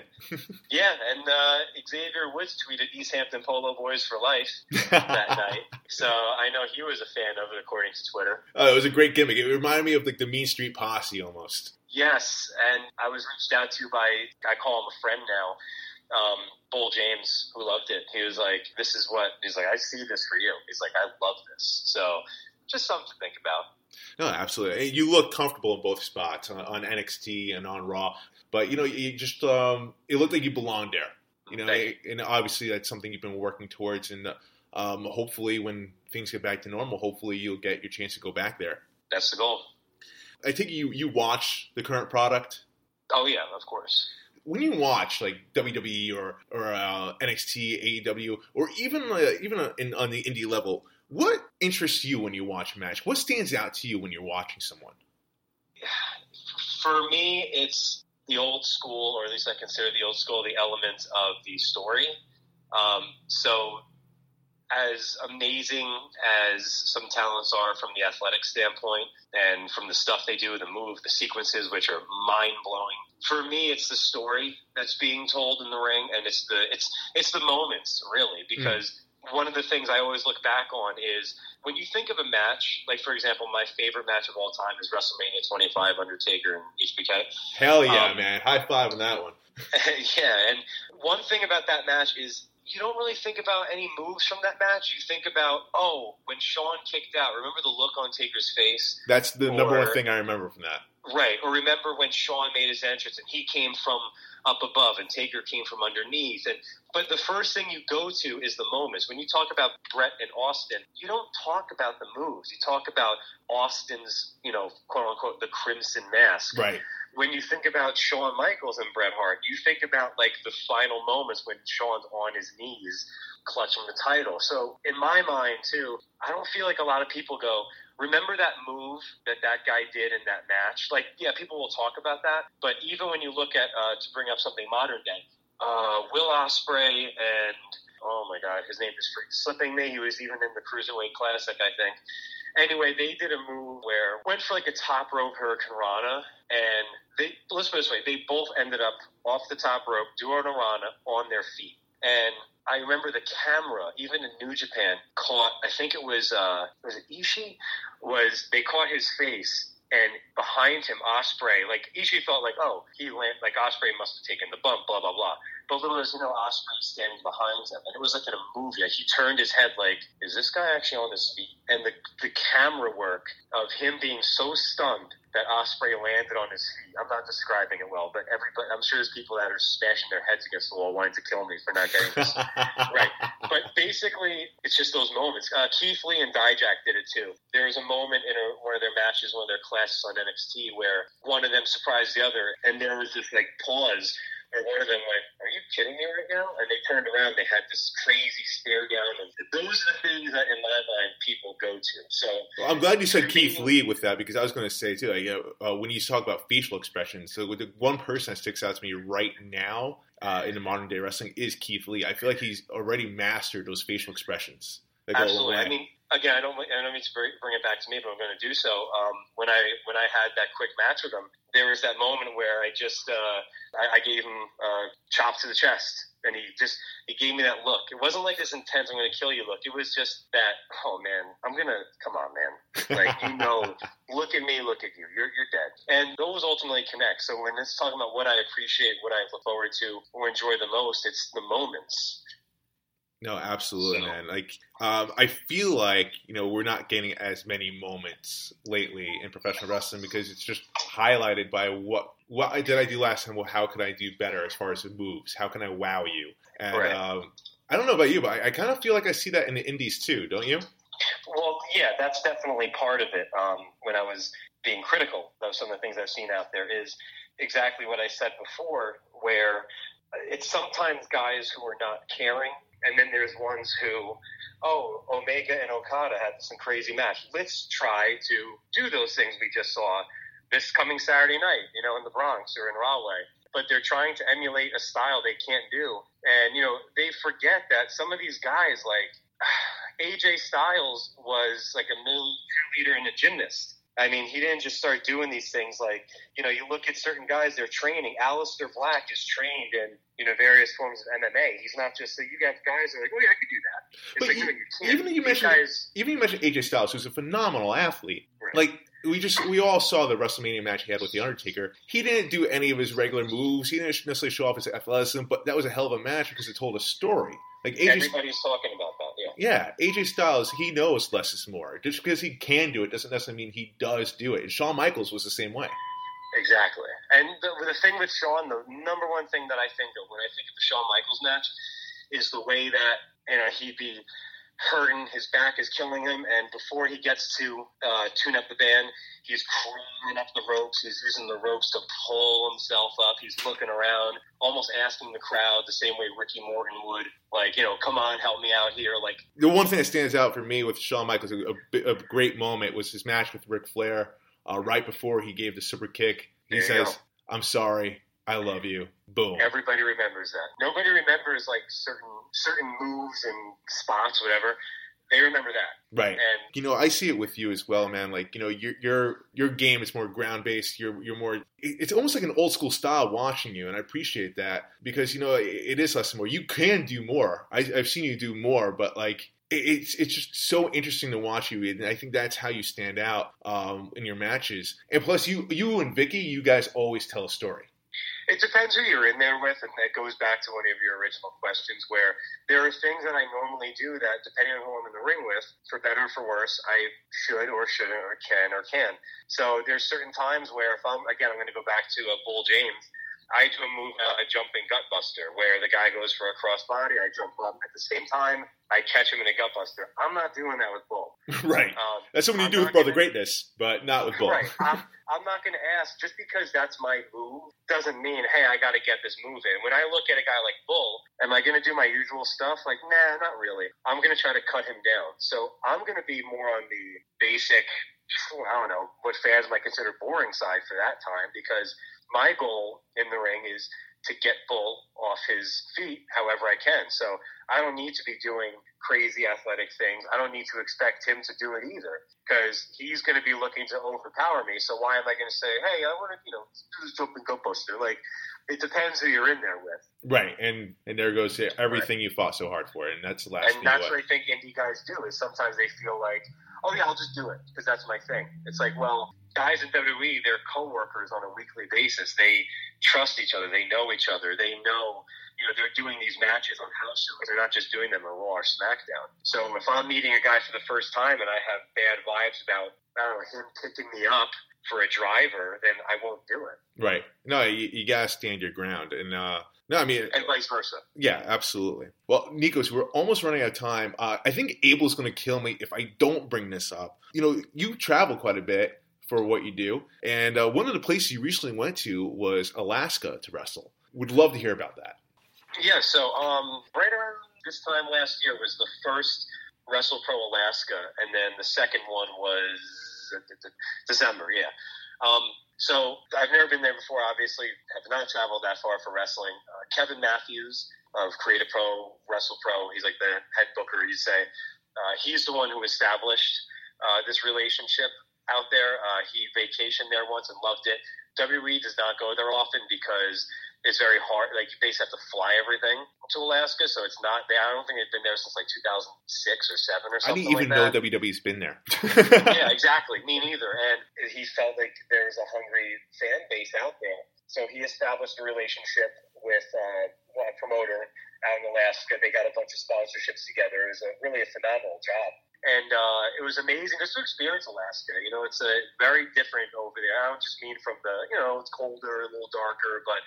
Yeah, and uh, Xavier Woods tweeted East Hampton Polo Boys for life that night. So I know he was a fan of it, according to Twitter. Oh, it was a great gimmick. It reminded me of like the Mean Street Posse almost. Yes, and I was reached out to by, I call him a friend now, um, Bull James, who loved it. He was like, this is what, he's like, I see this for you. He's like, I love this. So just something to think about. No, absolutely. You look comfortable in both spots, on, on N X T and on Raw. But, you know, you just um, it looked like you belonged there. You know, you. And obviously that's something you've been working towards. And um, hopefully when things get back to normal, hopefully you'll get your chance to go back there. That's the goal. I think you, you watch the current product. Oh, yeah, of course. When you watch, like, W W E or, or uh, N X T, A E W, or even, uh, even in, on the indie level, what interests you when you watch a match? What stands out to you when you're watching someone? For me, it's the old school, or at least I consider the old school, the elements of the story. Um, so as amazing as some talents are from the athletic standpoint and from the stuff they do, the move, the sequences, which are mind-blowing, for me, it's the story that's being told in the ring, and it's the, it's, it's the moments, really, because mm. – one of the things I always look back on is when you think of a match, like, for example, my favorite match of all time is WrestleMania twenty-five, Undertaker and H B K. Hell yeah, um, man. High five on that one. Yeah, and one thing about that match is you don't really think about any moves from that match. You think about, oh, when Shawn kicked out, remember the look on Taker's face? That's the or, number one thing I remember from that. Right, or remember when Shawn made his entrance and he came from up above and Taker came from underneath. And but the first thing you go to is the moments. When you talk about Bret and Austin, you don't talk about the moves. You talk about Austin's, you know, quote unquote, the crimson mask. Right. When you think about Shawn Michaels and Bret Hart, you think about like the final moments when Shawn's on his knees clutching the title. So in my mind too, I don't feel like a lot of people go, remember that move that that guy did in that match? Like, yeah, people will talk about that, but even when you look at, uh, to bring up something modern day, uh, Will Ospreay and, oh my God, his name is free, slipping me. He was even in the Cruiserweight Classic, I think. Anyway, they did a move where went for like a top rope Hurricane Rana, and they, let's put it this way, they both ended up off the top rope, doing a Rana on their feet. And I remember the camera, even in New Japan, caught, I think it was, uh, was it Ishii? Was, they caught his face, and behind him, Ospreay, like, Ishii thought, like, oh, he landed, like, Ospreay must have taken the bump, blah, blah, blah. But little as you know, Ospreay standing behind him, and it was like in a movie. Like, he turned his head like, is this guy actually on his feet? And the, the camera work of him being so stunned that Ospreay landed on his feet. I'm not describing it well, but everybody, I'm sure there's people that are smashing their heads against the wall wanting to kill me for not getting this right. But basically, it's just those moments. Uh, Keith Lee and Dijak did it too. There was a moment in a, one of their matches, one of their classes on N X T, where one of them surprised the other, and there was this like pause where one of them went, "Are you kidding me right now?" And they turned around, they had this crazy stare down. And those are the things that, in my mind, people go to. So well, I'm glad you said Keith Lee with that, because I was going to say too, like, you know, uh, when you talk about facial expressions, so with the one person that sticks out to me right now uh, in the modern day wrestling is Keith Lee. I feel like he's already mastered those facial expressions. Absolutely. I mean, again, I don't, I don't mean to bring it back to me, but I'm going to do so. Um, when I when I had that quick match with him, there was that moment where I just uh, I, I gave him uh, chop to the chest, and he just he gave me that look. It wasn't like this intense "I'm going to kill you" look. It was just that, "Oh man, I'm going to come on, man, like, you know, look at me, look at you, you're you're dead." And those ultimately connect. So when it's talking about what I appreciate, what I look forward to, or enjoy the most, it's the moments. No, absolutely, so. man. Like, um, I feel like, you know, we're not getting as many moments lately in professional wrestling because it's just highlighted by what what did I do last time? Well, how could I do better as far as the moves? How can I wow you? And right. um, I don't know about you, but I, I kind of feel like I see that in the indies too, don't you? Well, yeah, that's definitely part of it. Um, when I was being critical of some of the things I've seen out there is exactly what I said before, where it's sometimes guys who are not caring. And then there's ones who, oh, Omega and Okada had some crazy match. Let's try to do those things we just saw this coming Saturday night, you know, in the Bronx or in Rahway. But they're trying to emulate a style they can't do. And, you know, they forget that some of these guys, like A J Styles was like a middle cheerleader and a gymnast. I mean, he didn't just start doing these things. Like, you know, you look at certain guys, they're training. Aleister Black is trained in, you know, various forms of M M A. He's not just, so you got guys that are like, oh yeah, I could do that. It's but like, he, no, you can't. Even you mentioned, guys, even you mentioned A J Styles, who's a phenomenal athlete. Right. Like, we just, we all saw the WrestleMania match he had with The Undertaker. He didn't do any of his regular moves. He didn't necessarily show off his athleticism, but that was a hell of a match because it told a story. Like A J, everybody's talking about that, yeah. Yeah, A J Styles, he knows less is more. Just because he can do it doesn't necessarily mean he does do it. And Shawn Michaels was the same way. Exactly. And the, the thing with Shawn, the number one thing that I think of when I think of the Shawn Michaels match is the way that, you know, he'd be hurting, his back is killing him, and before he gets to uh, tune up the band, he's crawling up the ropes, he's using the ropes to pull himself up, he's looking around, almost asking the crowd the same way Ricky Morton would, like, you know, come on, help me out here. Like, the one thing that stands out for me with Shawn Michaels, a, a great moment, was his match with Ric Flair, uh, right before he gave the super kick. He says, go. "I'm sorry, I love you." Boom. Everybody remembers that. Nobody remembers, like, certain certain moves and spots, whatever. They remember that. Right. And, you know, I see it with you as well, man. Like, you know, your your your game is more ground-based. You're you're more – it's almost like an old-school style watching you, and I appreciate that because, you know, it, it is less and more. You can do more. I, I've seen you do more, but, like, it, it's it's just so interesting to watch you, and I think that's how you stand out um, in your matches. And plus, you, you and Vicky, you guys always tell a story. It depends who you're in there with, and that goes back to one of your original questions where there are things that I normally do that, depending on who I'm in the ring with, for better or for worse, I should or shouldn't or can or can. So there's certain times where if I'm, again, I'm going to go back to a Bull James, I do a move, uh, a jumping gut buster where the guy goes for a crossbody, I jump up at the same time, I catch him in a gut buster. I'm not doing that with Bull. Right. Um, that's something you I'm do with Brother gonna, Greatness, but not with Bull. Right. I'm, I'm not going to ask, just because that's my move doesn't mean, hey, I got to get this move in. When I look at a guy like Bull, am I going to do my usual stuff? Like, nah, not really. I'm going to try to cut him down. So I'm going to be more on the basic, I don't know, what fans might consider boring side for that time, because my goal in the ring is to get Bull off his feet however I can. So I don't need to be doing crazy athletic things. I don't need to expect him to do it either, because he's going to be looking to overpower me. So why am I going to say, hey, I want to, you know, do this jumping gut buster? Like, it depends who you're in there with. Right, and and there goes everything right. You fought so hard for, and that's the last. And that's what I think indie guys do, is sometimes they feel like, oh yeah, I'll just do it because that's my thing. It's like, well, guys in W W E, they're co-workers on a weekly basis. They trust each other. They know each other. They know, you know, they're doing these matches on house shows. They're not just doing them on Raw or SmackDown. So if I'm meeting a guy for the first time and I have bad vibes about, I don't know, him picking me up for a driver, then I won't do it. Right. No, you, you got to stand your ground. And, uh, no, I mean, and vice versa. Yeah, absolutely. Well, Nikos, we're almost running out of time. Uh, I think Abel's going to kill me if I don't bring this up. You know, you travel quite a bit for what you do. And uh, one of the places you recently went to was Alaska to wrestle. would love to hear about that. Yeah, so um, right around this time last year was the first WrestlePro Alaska, and then the second one was December, yeah. Um, so I've never been there before, obviously. Have not traveled that far for wrestling. Uh, Kevin Matthews of Create a Pro, WrestlePro, he's like the head booker, you'd say. Uh, he's the one who established uh, this relationship out there. Uh, he vacationed there once and loved it. W W E does not go there often because it's very hard. Like, they just have to fly everything to Alaska, so it's not. They, I don't think they've been there since like two thousand six or seven or something like that. I didn't even know W W E's been there. Yeah, exactly. Me neither. And he felt like there's a hungry fan base out there, so he established a relationship with uh, a promoter out in Alaska. They got a bunch of sponsorships together. It was a, really a phenomenal job. And uh, it was amazing just to experience Alaska. You know, it's a very different over there. I don't just mean from the, you know, it's colder, a little darker, but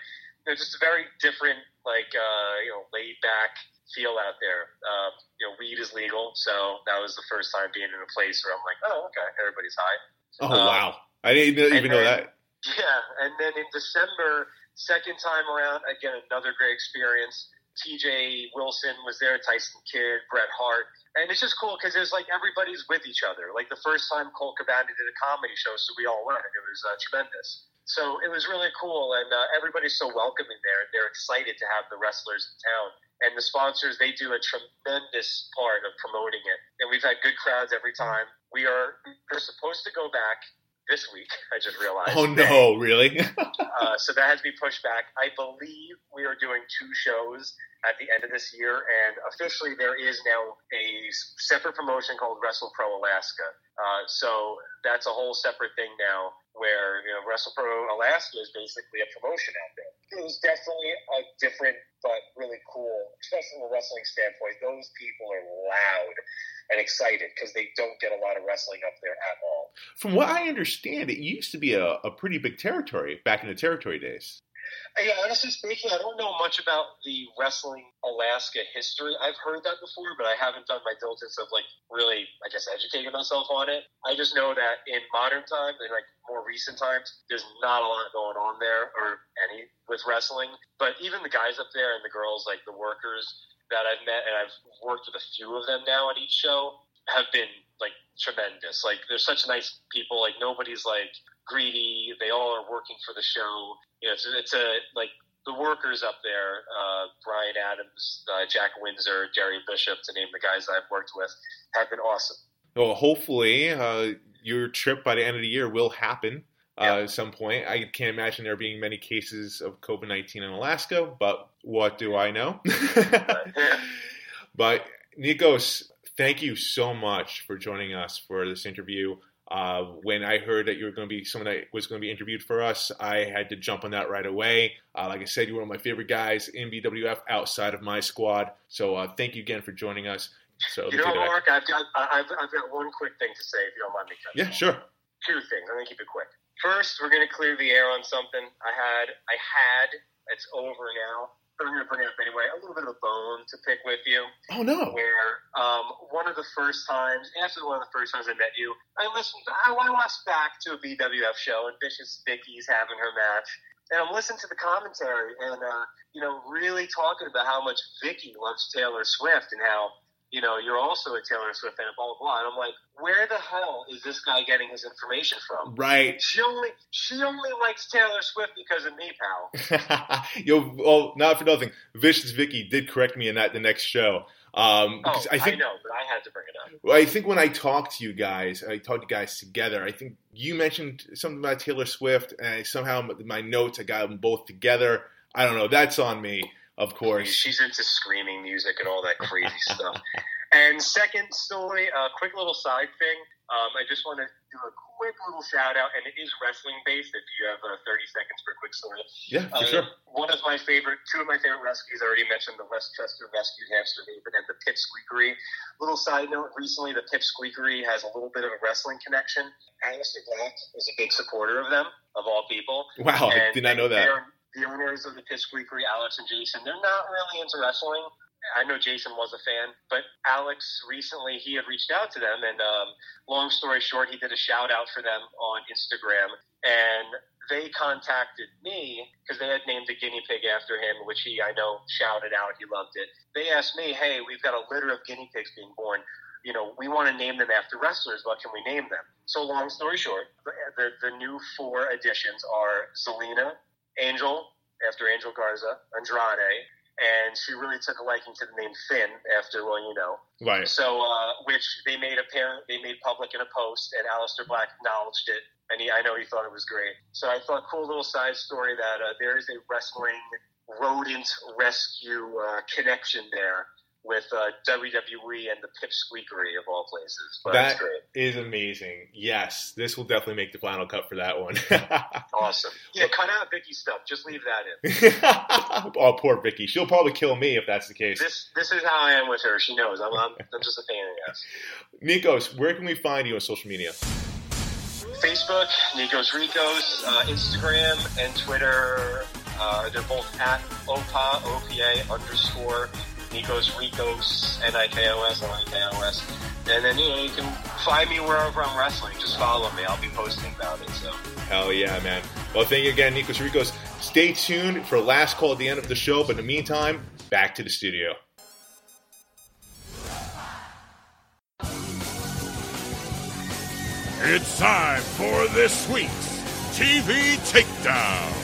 you know, just a very different, like, uh, you know, laid back feel out there. Um, you know, weed is legal. So that was the first time being in a place where I'm like, oh, okay, everybody's high. Oh, um, wow. I didn't even know then, that. Yeah. And then in December, second time around, again, another great experience. T J Wilson was there, Tyson Kidd, Bret Hart. And it's just cool because it was like everybody's with each other. Like the first time Cole Cabana did a comedy show, so we all went. It was uh, tremendous. So it was really cool, and uh, everybody's so welcoming there. They're excited to have the wrestlers in town. And the sponsors, they do a tremendous part of promoting it. And we've had good crowds every time. We are we're supposed to go back this week, I just realized. Oh, no, really? uh, so that has to be pushed back. I believe we are doing two shows at the end of this year, and officially there is now a separate promotion called WrestlePro Alaska. Uh, so that's a whole separate thing now where, you know, WrestlePro Alaska is basically a promotion out there. It was definitely a different but really cool, especially from a wrestling standpoint. Those people are loud and excited because they don't get a lot of wrestling up there at all. From what I understand, it used to be a, a pretty big territory back in the territory days. Yeah, honestly speaking, I don't know much about the wrestling Alaska history. I've heard that before, but I haven't done my diligence of, like, really, I guess, educating myself on it. I just know that in modern times, in, like, more recent times, there's not a lot going on there, or any, with wrestling. But even the guys up there and the girls, like, the workers that I've met, and I've worked with a few of them now at each show, have been, like, tremendous. Like, they're such nice people. Like, nobody's, like, greedy. They all are working for the show. You know, it's, it's a, like, the workers up there, uh, Brian Adams, uh, Jack Windsor, Jerry Bishop, to name the guys that I've worked with, have been awesome. Well, hopefully uh, your trip by the end of the year will happen uh, yeah. at some point. I can't imagine there being many cases of COVID nineteen in Alaska, but what do I know? But, Nikos, thank you so much for joining us for this interview. Uh, when I heard that you were going to be someone that was going to be interviewed for us, I had to jump on that right away. Uh, like I said, you're one of my favorite guys in B W F outside of my squad. So uh, thank you again for joining us. So, you know, Mark, I've got, I've, I've got one quick thing to say, if you don't mind me cutting. Yeah, sure. Two things. I'm going to keep it quick. First, we're going to clear the air on something. I had, I had, it's over now. But I'm going to bring it up anyway, a little bit of a bone to pick with you. Oh, no. Where um, one of the first times, after one of the first times I met you, I listened, I watched back to a B W F show, and Vicious Vicky's having her match. And I'm listening to the commentary and, uh, you know, really talking about how much Vicky loves Taylor Swift and how, you know, you're also a Taylor Swift fan, blah, blah, blah. And I'm like, where the hell is this guy getting his information from? Right. She only she only likes Taylor Swift because of me, pal. Yo, well, not for nothing. Vicious Vicky did correct me in that the next show. Um, oh, I, think, I know, but I had to bring it up. Well, I think when I talked to you guys, I talked to you guys together, I think you mentioned something about Taylor Swift, and somehow my notes, I got them both together. I don't know. That's on me. Of course. She's into screaming music and all that crazy stuff. And second story, a quick little side thing. Um, I just want to do a quick little shout out, and it is wrestling based. If you have uh, thirty seconds for a quick story. Yeah, for uh, sure. One of my favorite, two of my favorite rescues, I already mentioned the Westchester Rescue Hamster Haven and the Pip Squeakery. Little side note, recently the Pip Squeakery has a little bit of a wrestling connection. Alistair Black is a big supporter of them, of all people. Wow, and I did not know that. The owners of the Pip Squeakery, Alex and Jason, they're not really into wrestling. I know Jason was a fan, but Alex recently, he had reached out to them, and um, long story short, he did a shout out for them on Instagram, and they contacted me because they had named a guinea pig after him, which he, I know, shouted out. He loved it. They asked me, hey, we've got a litter of guinea pigs being born. You know, we want to name them after wrestlers. What can we name them? So long story short, the, the, the new four additions are Zelina, Angel, after Angel Garza, Andrade, and she really took a liking to the name Finn after, well, you know. Right. So, uh, which they made apparent, they made public in a post, and Aleister Black acknowledged it, and he, I know he thought it was great. So I thought, cool little side story that uh, there is a wrestling rodent rescue uh, connection there with uh, W W E and the Pipsqueakery of all places. But that is amazing. Yes, this will definitely make the final cut for that one. Awesome. Yeah, cut out Vicky stuff. Just leave that in. Oh, poor Vicky. She'll probably kill me if that's the case. This this is how I am with her. She knows. I'm I'm, I'm just a fan of this. Nikos, where can we find you on social media? Facebook, Nikos Rikos, uh, Instagram, and Twitter. Uh, they're both at O P A, O P A underscore Nikos Rikos, N I K O S, N I K O S. And then, you know, you can find me wherever I'm wrestling. Just follow me. I'll be posting about it. So. Hell yeah, man. Well, thank you again, Nikos Rikos. Stay tuned for last call at the end of the show. But in the meantime, back to the studio. It's time for this week's T V Takedown.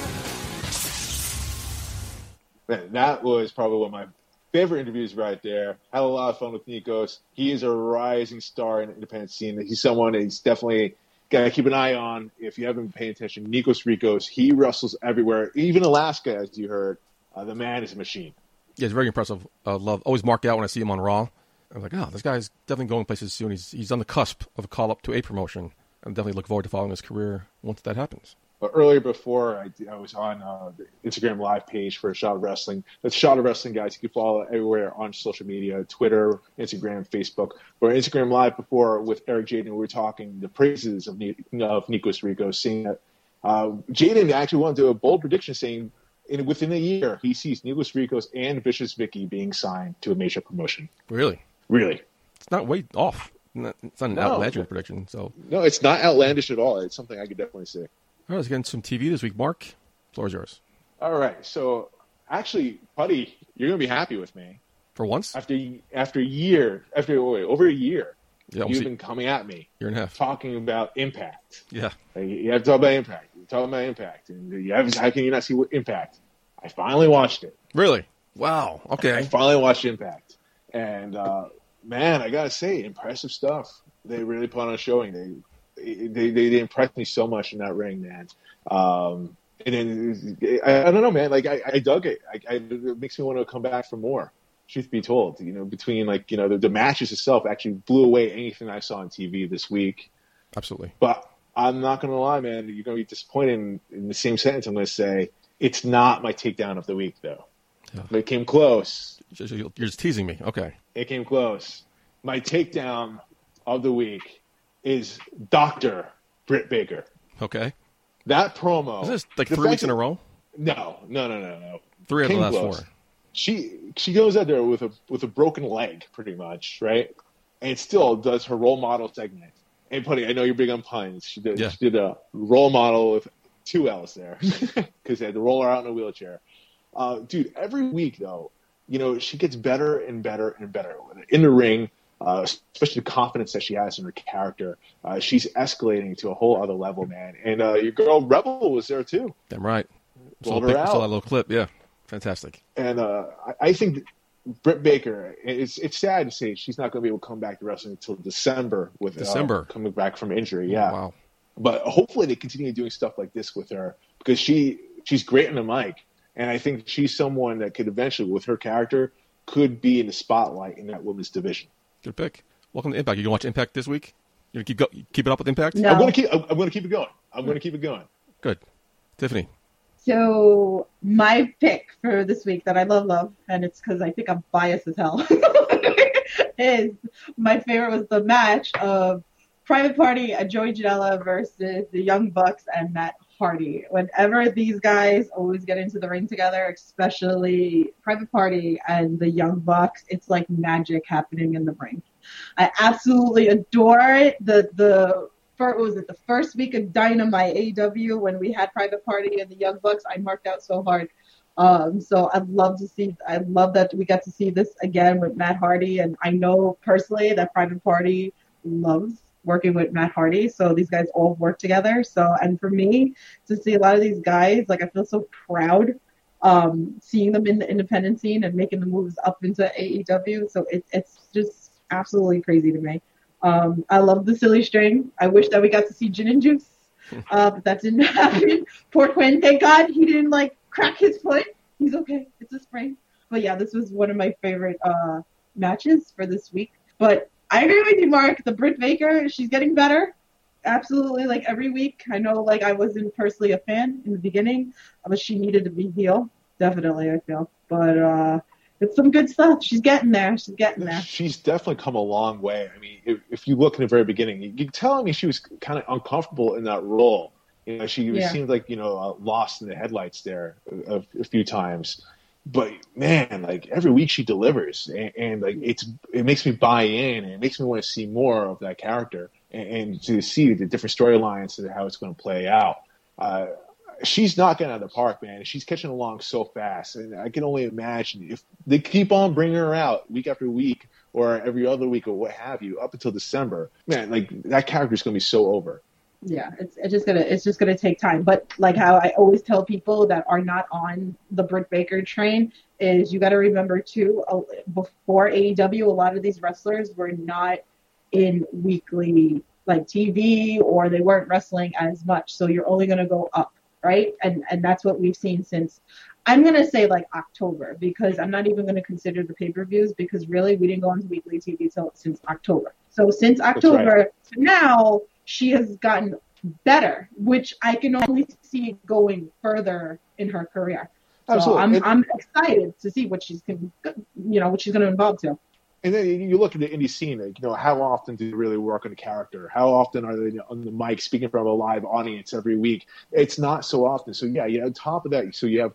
Man, that was probably one of my favorite interviews right there. Had a lot of fun with Nikos. He is a rising star in the independent scene. He's someone he's definitely got to keep an eye on. If you haven't been paying attention, Nikos Rikos, he wrestles everywhere. Even Alaska, as you heard. Uh, the man is a machine. Yeah, it's very impressive. Uh, love. Always mark it out when I see him on Raw. I'm like, oh, this guy's definitely going places soon. He's he's on the cusp of a call-up to a promotion. I definitely look forward to following his career once that happens. But earlier before, I, I was on uh, the Instagram live page for Shot of Wrestling. That's Shot of Wrestling, guys. You can follow everywhere on social media, Twitter, Instagram, Facebook. But Instagram live before with Eric Jaden, we were talking the praises of, of Nikos Rikos, seeing that uh, Jaden actually wanted to do a bold prediction saying in, within a year, he sees Nikos Rikos and Vicious Vicky being signed to a major promotion. Really? Really. It's not way off. It's not an no. outlandish prediction. So no, it's not outlandish at all. It's something I could definitely say. All right, let's get into some T V this week. Mark, the floor is yours. All right. So, actually, Putty, you're going to be happy with me. For once? After after a year, after wait, over a year, yeah, you've been coming at me. Year and a half. Talking about Impact. Yeah. Like, you have to talk about Impact. You're talking about Impact. And you have, how can you not see what Impact? I finally watched it. Really? Wow. Okay. I finally watched Impact. And, uh, man, I got to say, impressive stuff. They really put on a showing. They... They, they they impressed me so much in that ring, man. Um, and then I, I don't know, man. Like I, I dug it. I, I, it makes me want to come back for more. Truth be told, you know, between like you know the, the matches itself actually blew away anything I saw on T V this week. Absolutely. But I'm not gonna lie, man. You're gonna be disappointed. In, in the same sentence, I'm gonna say it's not my takedown of the week though. Yeah. But it came close. You're just teasing me. Okay. It came close. My takedown of the week is Doctor Britt Baker. Okay. That promo. Is this like three weeks in a row? No, no, no, no, no. Three of the last four. She she goes out there with a with a broken leg, pretty much, right? And still does her role model segment. And Putty, I know you're big on puns. She did, yeah. she did a role model with two L's there because they had to roll her out in a wheelchair. Uh, dude, every week though, you know, she gets better and better and better in the ring. Uh, especially the confidence that she has in her character. Uh, she's escalating to a whole other level, man. And uh, your girl Rebel was there, too. Damn right. Saw that little clip, yeah. Fantastic. And uh, I, I think Britt Baker, it's it's sad to say she's not going to be able to come back to wrestling until December with December. Uh, coming back from injury. Yeah. Oh, wow. But hopefully they continue doing stuff like this with her because she she's great on the mic. And I think she's someone that could eventually, with her character, could be in the spotlight in that women's division. Good pick. Welcome to Impact. You gonna watch Impact this week? You gonna keep go- keep it up with Impact? No. I'm gonna keep. I'm, I'm gonna keep it going. I'm Good. gonna keep it going. Good, Tiffany. So my pick for this week that I love, love, and it's because I think I'm biased as hell. is my favorite was the match of Private Party, a Joey Janela versus the Young Bucks and Matt Hardy. Whenever these guys always get into the ring together, especially Private Party and the Young Bucks, it's like magic happening in the ring. I absolutely adore it. The the what was it the first week of Dynamite A E W when we had Private Party and the Young Bucks, I marked out so hard. Um, so I'd love to see. I love that we got to see this again with Matt Hardy, and I know personally that Private Party loves working with Matt Hardy, so these guys all work together. So, and for me to see a lot of these guys, like I feel so proud um, seeing them in the independent scene and making the moves up into A E W. So it, it's just absolutely crazy to me. Um, I love the silly string. I wish that we got to see Gin and Juice, uh, but that didn't happen. Poor Quinn, thank God he didn't like crack his foot. He's okay. It's a sprain. But yeah, this was one of my favorite uh, matches for this week. But I agree with you, Mark. The Britt Baker, she's getting better. Absolutely, like every week. I know, like I wasn't personally a fan in the beginning, but she needed to be heel. Definitely, I feel. But uh, it's some good stuff. She's getting there. She's getting there. She's definitely come a long way. I mean, if, if you look in the very beginning, you're telling me she was kind of uncomfortable in that role. You know, she yeah. seemed like you know uh, lost in the headlights there a, a few times. But man, like every week she delivers, and, and like it's it makes me buy in, and it makes me want to see more of that character, and, and to see the different storylines and how it's going to play out. Uh, she's knocking out of the park, man. She's catching along so fast, and I can only imagine if they keep on bringing her out week after week, or every other week, or what have you, up until December. Man, like that character's going to be so over. Yeah, it's, it's just gonna it's just gonna take time. But like how I always tell people that are not on the Britt Baker train is you got to remember too. Uh, before A E W, a lot of these wrestlers were not in weekly like T V, or they weren't wrestling as much. So you're only gonna go up, right? And and that's what we've seen since. I'm gonna say like October, because I'm not even gonna consider the pay-per-views, because really we didn't go onto weekly T V till since October. So since October right. to now. She has gotten better, which I can only see going further in her career. So Absolutely. I'm, it, I'm excited to see what she's going to, you know, what she's going to evolve to. And then you look at the indie scene, like, you know, how often do they really work on a character? How often are they on the mic speaking from a live audience every week? It's not so often. So yeah, you know, on top of that, so you have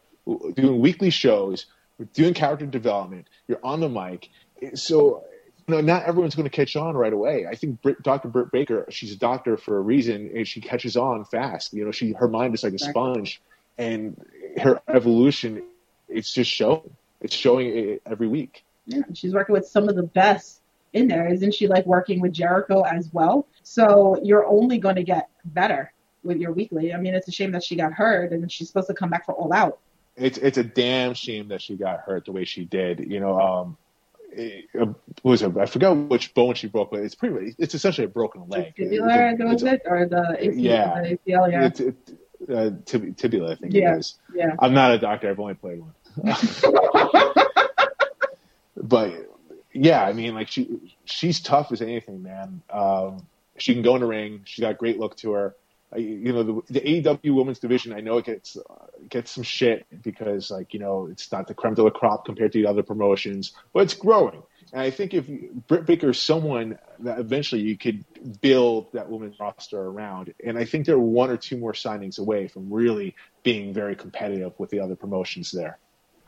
doing weekly shows, doing character development, you're on the mic. So No, not everyone's going to catch on right away. I think Brit, Doctor Britt Baker, she's a doctor for a reason, and she catches on fast. You know, she her mind is like a sponge, and her evolution, it's just showing. It's showing it every week. Yeah, she's working with some of the best in there. Isn't she like working with Jericho as well? So you're only going to get better with your weekly. I mean, it's a shame that she got hurt, and she's supposed to come back for All Out. It's it's a damn shame that she got hurt the way she did. You know, um, It, uh, was it, I forgot which bone she broke, but it's pretty. It's essentially a broken leg. The tibula, it, it, was it, or the A C L? Yeah, the A C L, yeah. It, it, uh, tib- tibula, I think yeah. it is. Yeah. I'm not a doctor. I've only played one. But yeah, I mean, like she, she's tough as anything, man. Um, she can go in the ring. She's got a great look to her. I, you know, the, the A E W women's division, I know it gets uh, gets some shit because, like, you know, it's not the creme de la crop compared to the other promotions, but it's growing. And I think if Britt Baker is someone that eventually you could build that women's roster around, and I think they're one or two more signings away from really being very competitive with the other promotions there.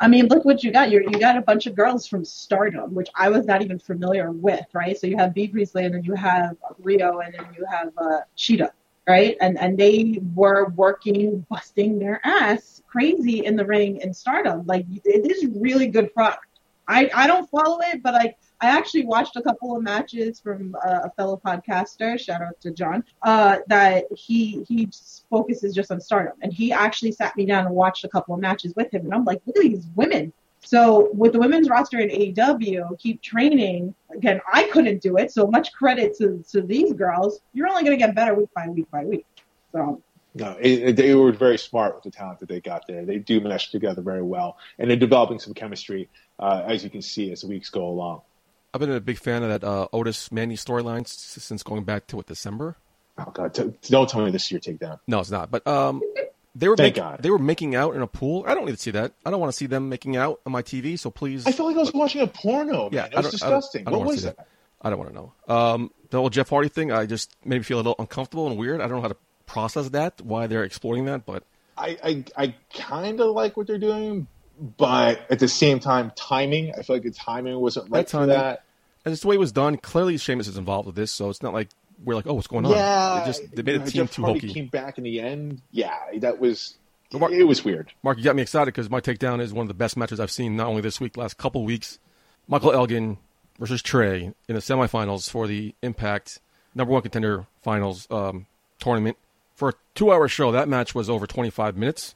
I mean, look what you got. You're, you got a bunch of girls from Stardom, which I was not even familiar with, right? So you have Bea Priestley, and then you have Rio, and then you have uh, Cheetah. Right, and and they were working, busting their ass crazy in the ring in Stardom. Like, it is really good product. I, I don't follow it, but I I actually watched a couple of matches from uh, a fellow podcaster. Shout out to John. Uh, that he he focuses just on Stardom, and he actually sat me down and watched a couple of matches with him. And I'm like, look at these women. So with the women's roster in A E W, keep training. Again, I couldn't do it, so much credit to, to these girls. You're only going to get better week by week by week. So no, it, they were very smart with the talent that they got there. They do mesh together very well, and they're developing some chemistry, uh, as you can see, as the weeks go along. I've been a big fan of that uh, Otis-Mandy storyline since going back to, what, December? Oh, God, t- don't tell me this is your takedown. No, it's not, but... Um... They were Thank make, God. They were making out in a pool. I don't need to see that. I don't want to see them making out on my T V, so please. I felt like I was watching a porno, man. Yeah, it was disgusting. What was that? I don't want to know. Um, the whole Jeff Hardy thing, I just made me feel a little uncomfortable and weird. I don't know how to process that, why they're exploring that, but I I, I kind of like what they're doing, but at the same time, timing. I feel like the timing wasn't right for that. And it's the way it was done. Clearly, Sheamus is involved with this, so it's not like we're like, oh, what's going on? Yeah, they just they made a team too hokey. Came back in the end. Yeah, that was. Mark, it was weird. Mark, you got me excited because my takedown is one of the best matches I've seen, not only this week, last couple weeks. Michael Elgin versus Trey in the semifinals for the Impact number one contender finals um, tournament. For a two-hour show, that match was over twenty-five minutes.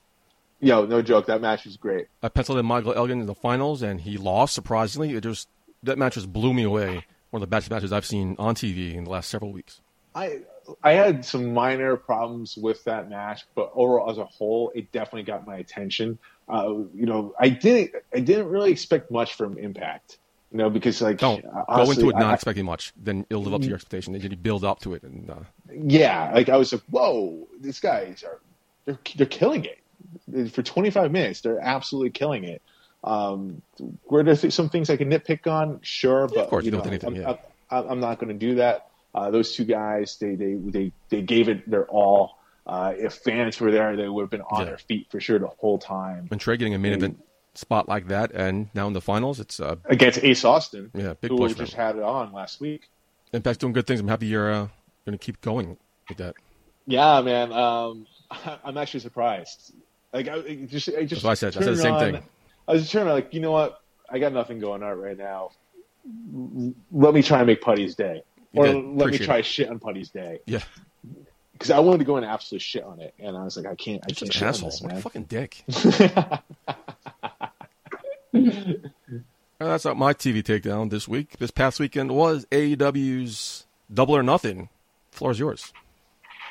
Yo, no joke. That match was great. I penciled in Michael Elgin in the finals, and he lost, surprisingly. It just that match just blew me away. One of the best matches I've seen on T V in the last several weeks. I... I had some minor problems with that match, but overall, as a whole, it definitely got my attention. Uh, you know, I didn't, I didn't really expect much from Impact. You know, because like, don't go into it not I, expecting much, then it'll live up to your expectation. Then you build up to it, and uh... yeah, like I was like, whoa, these guys are they're they're killing it for twenty-five minutes. They're absolutely killing it. Um, were there some things I can nitpick on? Sure, yeah, but of course, you know, anything, I'm, yeah. I'm, I'm not going to do that. Uh, those two guys, they they they, they gave it their all. Uh, if fans were there, they would have been on yeah. their feet for sure the whole time. And Trey getting a main event spot like that, and now in the finals, it's uh, against Ace Austin, yeah, big who push just him. Had it on last week. Impact's doing good things. I'm happy you're uh, going to keep going with that. Yeah, man. Um, I'm actually surprised. Like I it just, I just That's what I said. I said the same on, thing. I was just trying to like, you know what? I got nothing going on right now. Let me try and make Putty's day. Or let me try it. Shit on Putty's day. Yeah, because I wanted to go and absolutely shit on it, and I was like, I can't. I can't. Shit an asshole. On this, man. What a fucking dick. That's not my T V takedown this week. This past weekend was A E W's Double or Nothing. The floor is yours.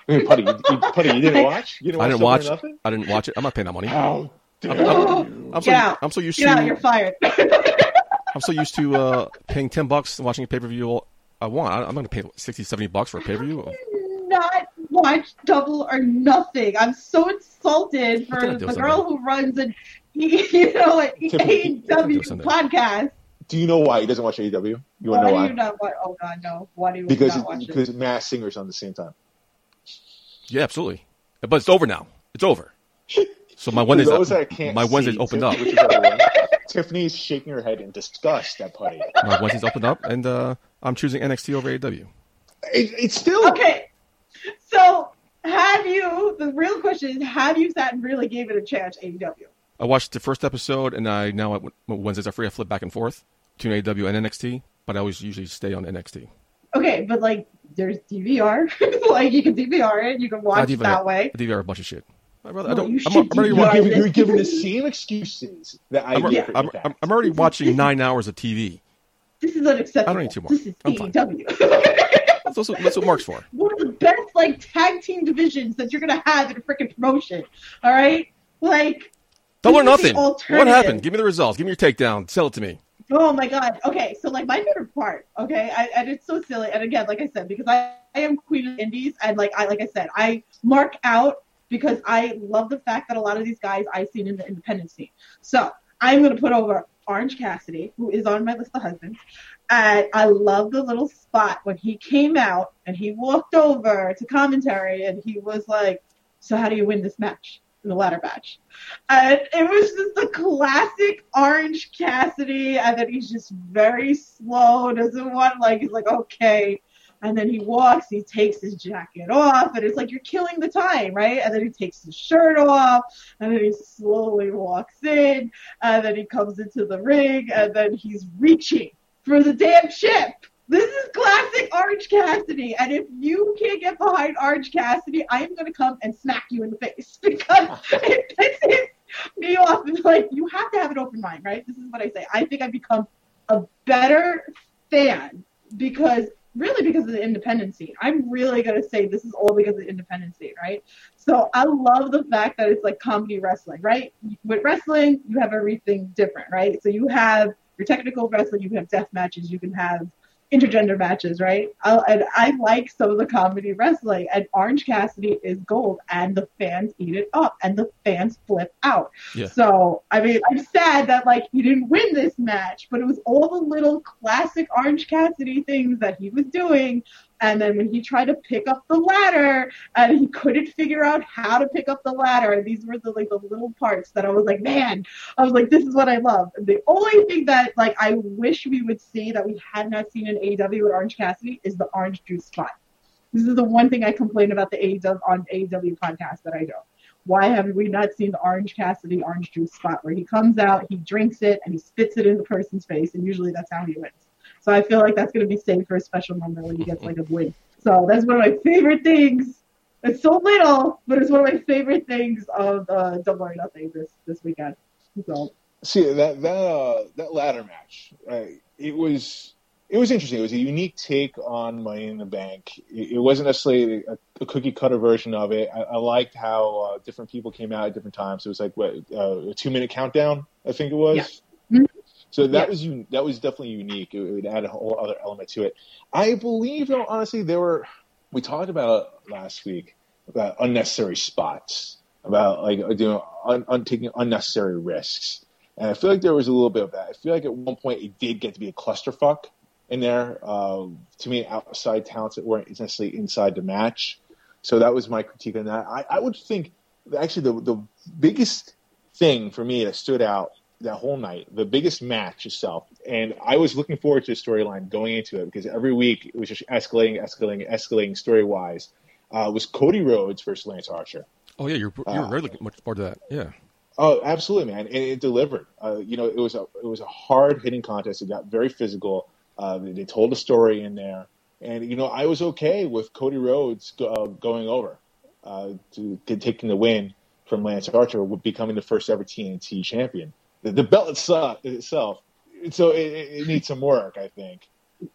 I mean, Putty, you, you, Putty, you didn't watch? You didn't watch I didn't Double watch. Or Nothing? I didn't watch it. I'm not paying that money. How dare I'm, I'm, I'm so, yeah. I'm so used to. Yeah, you're fired. I'm so used to uh, paying ten bucks and watching a pay per view. I want. I'm going to pay sixty, seventy bucks for a pay-per-view. I did not watch Double or Nothing. I'm so insulted for the girl who runs an, you know, an Tiffany, A E W podcast. Do you know why he doesn't watch A E W? You want to know why? Why do you not watch? Oh God, no. Why do you because not watch it? Because Masked Singer's on the same time. Yeah, absolutely. But it's over now. It's over. So my Wednesday's up. My Wednesday's opened up. Tiffany's shaking her head in disgust at Putty. My Wednesday's opened up, and uh, I'm choosing N X T over A E W. It, it's still... Okay, so have you... The real question is, have you sat and really gave it a chance, A E W? I watched the first episode, and I now Wednesdays are free. I flip back and forth between A E W and N X T, but I always usually stay on N X T. Okay, but, like, there's D V R. Like, you can D V R it. You can watch it that way. I D V R a bunch of shit. I rather, no, I don't, you I'm, I'm already watching, you're giving the same excuses that I I'm, yeah. I'm, I'm, I'm already watching nine hours of T V. This is unacceptable. I don't need two more. This is A E W. That's, also, that's what Mark's for. One of the best like tag team divisions that you're going to have in a freaking promotion. All right? Like, Double or Nothing. What happened? Give me the results. Give me your takedown. Sell it to me. Oh, my God. Okay, so, like, my favorite part, okay, I, and it's so silly. And, again, like I said, because I, I am queen of the indies, and, like I like I said, I mark out because I love the fact that a lot of these guys I've seen in the independent scene. So I'm going to put over Orange Cassidy, who is on my list of husbands. And I love the little spot when he came out and he walked over to commentary and he was like, so how do you win this match? In the ladder match. And it was just the classic Orange Cassidy. And then he's just very slow, doesn't want, like, he's like, okay. And then he walks, he takes his jacket off, and it's like, you're killing the time, right? And then he takes his shirt off, and then he slowly walks in, and then he comes into the ring, and then he's reaching for the damn chip. This is classic Orange Cassidy, and if you can't get behind Orange Cassidy, I am going to come and smack you in the face, because it pisses me off. It's like, you have to have an open mind, right? This is what I say. I think I've become a better fan, because... really because of the independent scene. I'm really going to say this is all because of the independent scene, right? So I love the fact that it's like comedy wrestling, right? With wrestling, you have everything different, right? So you have your technical wrestling, you can have death matches, you can have intergender matches, right? I, and I like some of the comedy wrestling, and Orange Cassidy is gold, and the fans eat it up, and the fans flip out. Yeah. So, I mean, I'm sad that, like, he didn't win this match, but it was all the little classic Orange Cassidy things that he was doing And then when he tried to pick up the ladder and he couldn't figure out how to pick up the ladder. And these were the, like, the little parts that I was like, man, I was like, this is what I love. And the only thing that, like, I wish we would see that we had not seen in A E W with Orange Cassidy is the orange juice spot. This is the one thing I complain about the A E W on A E W podcast that I don't. Why have we not seen the Orange Cassidy orange juice spot where he comes out, he drinks it, and he spits it in the person's face, and usually that's how he wins. So I feel like that's going to be saved for a special moment when he gets, like, a win. So that's one of my favorite things. It's so little, but it's one of my favorite things of uh, Double or Nothing this, this weekend. So see that that uh, that ladder match, right? It was it was interesting. It was a unique take on Money in the Bank. It, it wasn't necessarily a, a cookie cutter version of it. I, I liked how uh, different people came out at different times. It was like what uh, a two minute countdown, I think it was. Yeah. So that yeah. was that was definitely unique. It would add a whole other element to it. I believe, though, honestly, there were we talked about last week about unnecessary spots, about like doing un, un, taking unnecessary risks, and I feel like there was a little bit of that. I feel like at one point it did get to be a clusterfuck in there. Uh, to me, outside talents that weren't necessarily inside the match. So that was my critique on that. I, I would think actually the the biggest thing for me that stood out. That whole night, the biggest match itself, and I was looking forward to the storyline going into it because every week it was just escalating, escalating, escalating story-wise. Uh, was Cody Rhodes versus Lance Archer? Oh yeah, you're you're uh, really much part of that, yeah. Oh, absolutely, man, and it delivered. Uh, you know, it was a it was a hard-hitting contest. It got very physical. Uh, they, they told a story in there, and you know, I was okay with Cody Rhodes uh, going over uh, to, to taking the win from Lance Archer, becoming the first ever T N T champion. The belt itself, itself so it, it needs some work, I think.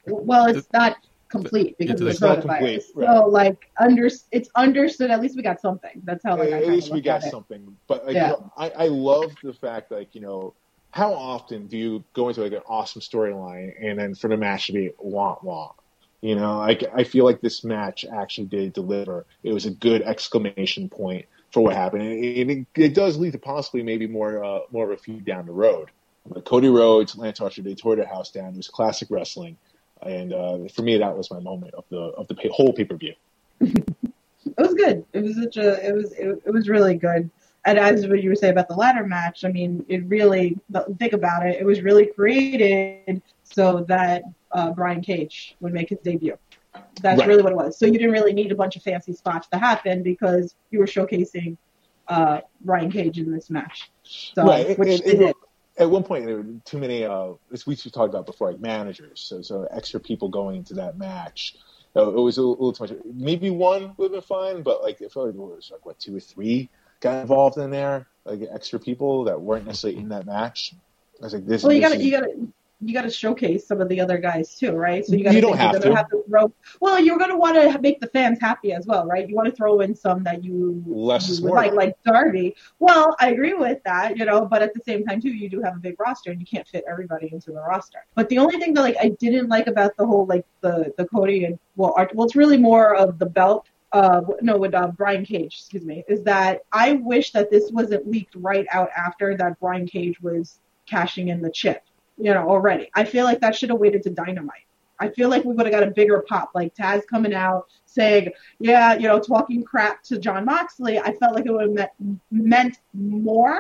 Well, it's not complete because it's of the coronavirus. Right. So, like, under, it's understood. At least we got something. That's how, like, at I least we got something. It. But like, yeah. you know, I, I love the fact, like, you know, how often do you go into like an awesome storyline and then for the match to be wah wah? You know, like I feel like this match actually did deliver. It was a good exclamation point. For what happened, and it, it does lead to possibly maybe more uh, more of a feud down the road. But Cody Rhodes, Lance Archer, they tore their house down. It was classic wrestling, and uh, for me, that was my moment of the of the pay, whole pay per view. It was good. It was such a. It was it, it was really good. And as what you were saying about the ladder match, I mean, it really think about it. It was really created so that uh, Brian Cage would make his debut. That's right. Really what it was. So you didn't really need a bunch of fancy spots to happen because you were showcasing uh, Ryan Cage in this match. So, right. Which and, and, and at one point, there were too many, uh, as we talked about before, like managers. So, so extra people going into that match. So it was a little too much. Maybe one would have been fine, but like it felt like there was like what two or three got involved in there, like extra people that weren't necessarily in that match. I was like, this. Well, you got to, you got to. You got to showcase some of the other guys too, right? So you got you don't have to. have to throw. Well, you're going to want to make the fans happy as well, right? You want to throw in some that you, you like, like Darby. Well, I agree with that, you know, but at the same time too, you do have a big roster and you can't fit everybody into the roster. But the only thing that like I didn't like about the whole like the the Cody and well, Art, well, it's really more of the belt. Uh, no, with uh, Brian Cage, excuse me, is that I wish that this wasn't leaked right out after that Brian Cage was cashing in the chip. You know, already. I feel like that should have waited to Dynamite. I feel like we would have got a bigger pop, like Taz coming out saying, yeah, you know, talking crap to Jon Moxley. I felt like it would have met, meant more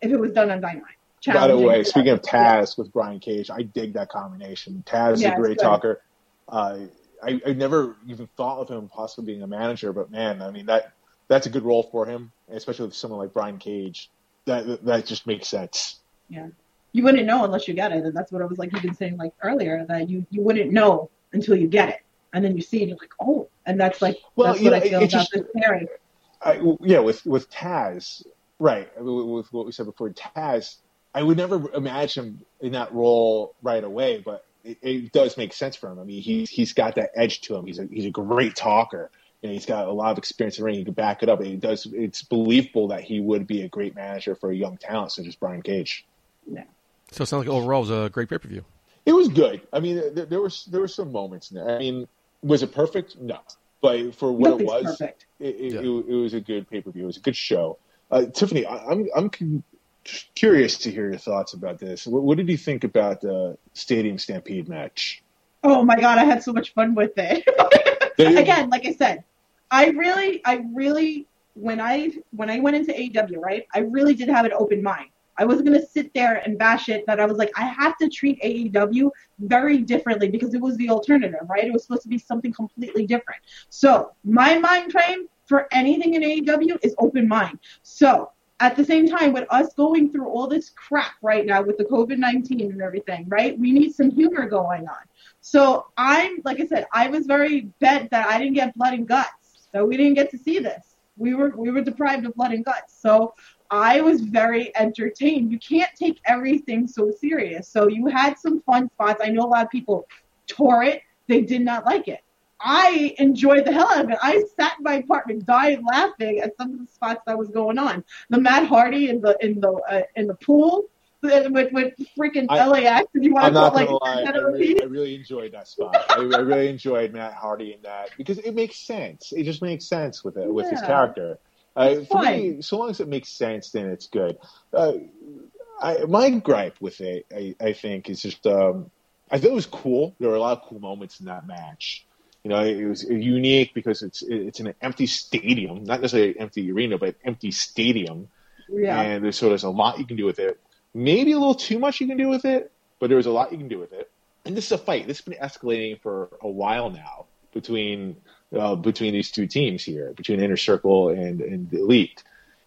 if it was done on Dynamite. By the way, speaking of Taz with Brian Cage, I dig that combination. Taz is yeah, a great talker. Uh, I, I never even thought of him possibly being a manager, but man, I mean, that that's a good role for him, especially with someone like Brian Cage. That that just makes sense. Yeah. You wouldn't know unless you get it, and that's what I was like you've been saying like earlier that you, you wouldn't know until you get it, and then you see it, you're like oh, and that's like well, that's what know, I feel about just, this pairing. I, yeah, with with Taz, right? With what we said before, Taz, I would never imagine him in that role right away, but it, it does make sense for him. I mean, he's he's got that edge to him. He's a he's a great talker. You know, he's got a lot of experience in the ring. He can back it up. It does. It's believable that he would be a great manager for a young talent such as Brian Cage. Yeah. So it sounds like overall it was a great pay-per-view. It was good. I mean, there, there was there were some moments in there. I mean, was it perfect? No. But for what Nothing's it was, it, it, yeah. it, it was a good pay-per-view. It was a good show. Uh, Tiffany, I, I'm I'm curious to hear your thoughts about this. What, what did you think about the Stadium Stampede match? Oh, my God. I had so much fun with it. again, like I said, I really, I really, when I when I went into A E W, right, I really did have an open mind. I wasn't going to sit there and bash it, but I was like, I have to treat A E W very differently because it was the alternative, right? It was supposed to be something completely different. So my mind frame for anything in A E W is open mind. So at the same time, with us going through all this crap right now with the covid nineteen and everything, right, we need some humor going on. So I'm, like I said, I was very bent that I didn't get blood and guts. So we didn't get to see this. We were we were deprived of blood and guts. So I was very entertained. You can't take everything so serious. So you had some fun spots. I know a lot of people tore it. They did not like it. I enjoyed the hell out of it. I sat in my apartment, died laughing at some of the spots that was going on. The Matt Hardy in the in the uh, in the pool with with freaking L A X. If you want I'm to not go, gonna like, lie. I really, I really enjoyed that spot. I, I really enjoyed Matt Hardy in that because it makes sense. It just makes sense with it with yeah. his character. Uh, for me, so long as it makes sense, then it's good. Uh, I, my gripe with it, I, I think, is just um, I thought it was cool. There were a lot of cool moments in that match. You know, it was unique because it's it's in an empty stadium, not necessarily an empty arena, but an empty stadium. Yeah. And there's, so there's a lot you can do with it. Maybe a little too much you can do with it, but there was a lot you can do with it. And this is a fight. This has been escalating for a while now between. Uh, between these two teams here, between Inner Circle and, and Elite.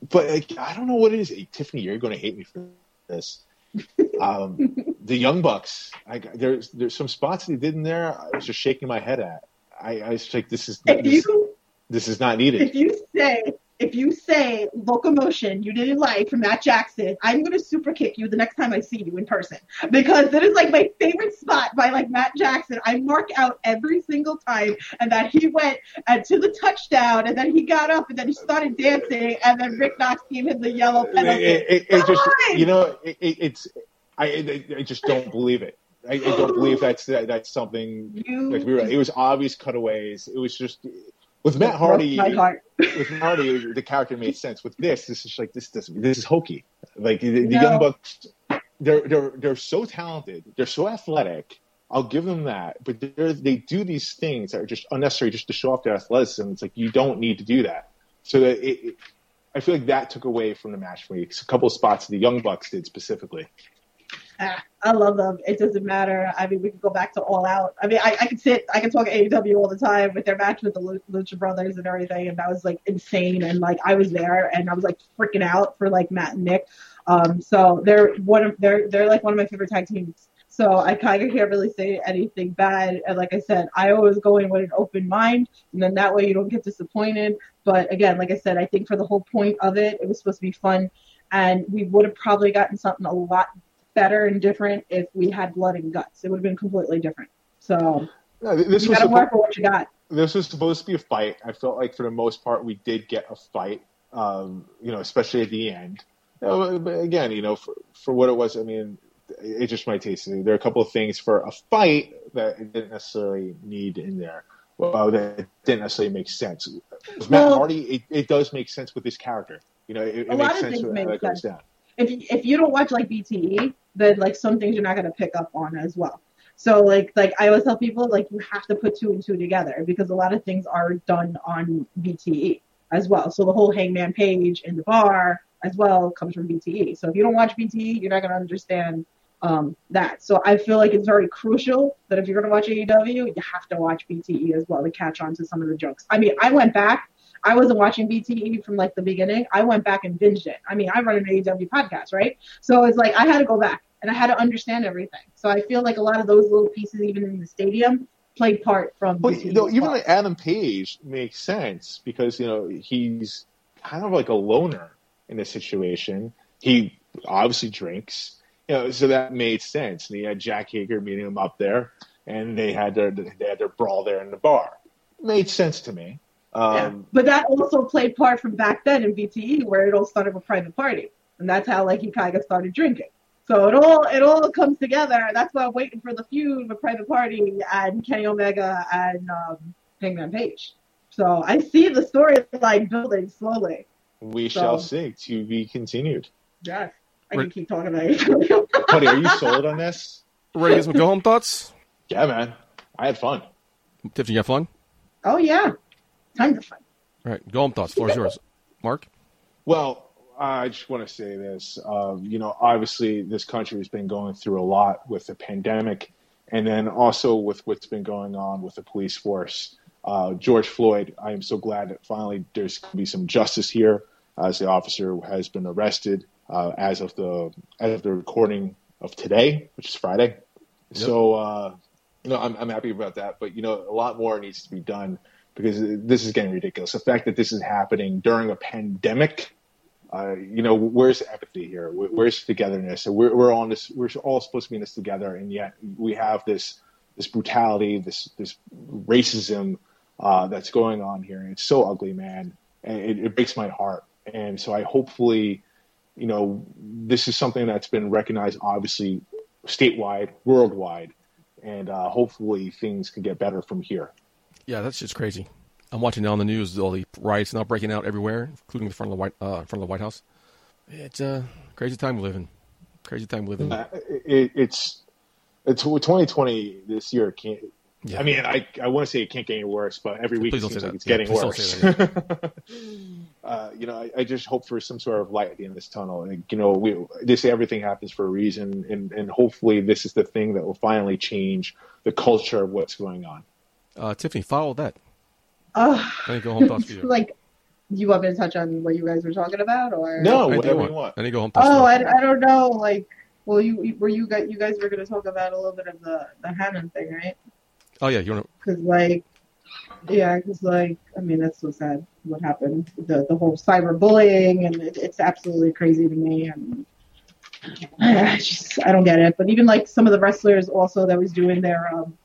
But like, I don't know what it is. Hey, Tiffany, you're going to hate me for this. Um, the Young Bucks, I, there's there's some spots they did in there I was just shaking my head at. I, I was like, this is this, you, this is not needed. If you say if you say locomotion you didn't like from Matt Jackson, I'm going to super kick you the next time I see you in person because that is like my favorite spot by like Matt Jackson. I mark out every single time and that he went uh, to the touchdown and then he got up and then he started dancing and then Rick Knox gave him the yellow penalty. It, it, it just, you know, it, it, it's I, it, I just don't believe it. I, I don't believe that's that, that's something. You, like we were, it was obvious cutaways. It was just. With Matt Hardy, with Matt Hardy, the character made sense. With this, this is like this. This, this is hokey. Like the, the no. Young Bucks, they're they're they're so talented. They're so athletic. I'll give them that. But they do these things that are just unnecessary, just to show off their athleticism. It's like you don't need to do that. So that it, it, I feel like that took away from the match for me. A couple of spots the Young Bucks did specifically. Ah, I love them. It doesn't matter. I mean, we can go back to All Out. I mean, I, I can sit, I can talk A E W all the time with their match with the Lucha Brothers and everything, and that was like insane. And like, I was there, and I was like freaking out for like Matt and Nick. Um, so they're one of they're they're like one of my favorite tag teams. So I kind of can't really say anything bad. And like I said, I always go in with an open mind, and then that way you don't get disappointed. But again, like I said, I think for the whole point of it, it was supposed to be fun, and we would have probably gotten something a lot better and different if we had blood and guts. It would have been completely different. So no, this you got to work with what you got. This was supposed to be a fight. I felt like for the most part we did get a fight, um, you know, especially at the end. Uh, but again, you know, for, for what it was, I mean, it's just my taste. There are a couple of things for a fight that it didn't necessarily need in there. Well, that didn't necessarily make sense. With Matt well, Hardy, it, it does make sense with his character. You know, it, it makes sense when that goes down. If you, if you don't watch, like, B T E, then, like, some things you're not going to pick up on as well. So, like, like I always tell people, like, you have to put two and two together because a lot of things are done on B T E as well. So the whole Hangman Page in the bar as well comes from B T E. So if you don't watch B T E, you're not going to understand um, that. So I feel like it's very crucial that if you're going to watch A E W, you have to watch B T E as well to catch on to some of the jokes. I mean, I went back. I wasn't watching B T E from, like, the beginning. I went back and binged it. I mean, I run an A E W podcast, right? So it's like I had to go back, and I had to understand everything. So I feel like a lot of those little pieces, even in the stadium, played part from but, B T E. You know, even like Adam Page makes sense because, you know, he's kind of like a loner in this situation. He obviously drinks, you know, so that made sense. And he had Jack Hager meeting him up there, and they had their, they had their brawl there in the bar. It made sense to me. Um, yeah. But that also played part from back then in B T E where it all started with Private Party, and that's how like he kind of started drinking. So it all it all comes together. That's why I'm waiting for the feud with Private Party and Kenny Omega and um, Hangman Page. So I see the storyline building slowly. We so. shall see. To be continued. Yes, I Rick- can keep talking about it. Buddy, are you sold on this? Ready to get some go home thoughts? Yeah, man, I had fun. Tiffany, you got fun? Oh, yeah. Tons of fun. All right. Golem thoughts. Floor is yours. Mark? Well, I just want to say this. Uh, you know, obviously, this country has been going through a lot with the pandemic and then also with what's been going on with the police force. Uh, George Floyd, I am so glad that finally there's going to be some justice here, as the officer has been arrested uh, as of the as of the recording of today, which is Friday. Yep. So, uh, you know, I'm, I'm happy about that. But, you know, a lot more needs to be done because this is getting ridiculous. The fact that this is happening during a pandemic, uh, you know, where's empathy here? Where's togetherness? So we're we're on this. We're all supposed to be in this together, and yet we have this this brutality, this this racism uh, that's going on here, and it's so ugly, man. And it, it breaks my heart. And so I hopefully, you know, this is something that's been recognized, obviously, statewide, worldwide, and uh, hopefully things can get better from here. Yeah, that's just crazy. I'm watching now on the news all the riots now breaking out everywhere, including in front of the White, uh, in front of the White House. It's a crazy time we live in. Crazy time we live in. Uh, it, it's it's twenty twenty this year. Can't, yeah. I mean, I I want to say it can't get any worse, but every week it seems like it's yeah, getting worse. That, yeah. uh, you know, I, I just hope for some sort of light at the end of this tunnel. And, you know, we, they say everything happens for a reason, and, and hopefully this is the thing that will finally change the culture of what's going on. Uh, Tiffany, follow that. Uh, I think go home thoughts for you. Like, you want me to touch on what you guys were talking about, or no, whatever you want. I think go home thoughts. Oh, I, I don't know. Like, well, you were you guys you guys were going to talk about a little bit of the the Hannon thing, right? Oh, yeah, you want to... Because, like, yeah, because, like, I mean, that's so sad what happened. The the whole cyberbullying, and it, it's absolutely crazy to me. And I just, I don't get it. But even, like, some of the wrestlers also that was doing their um,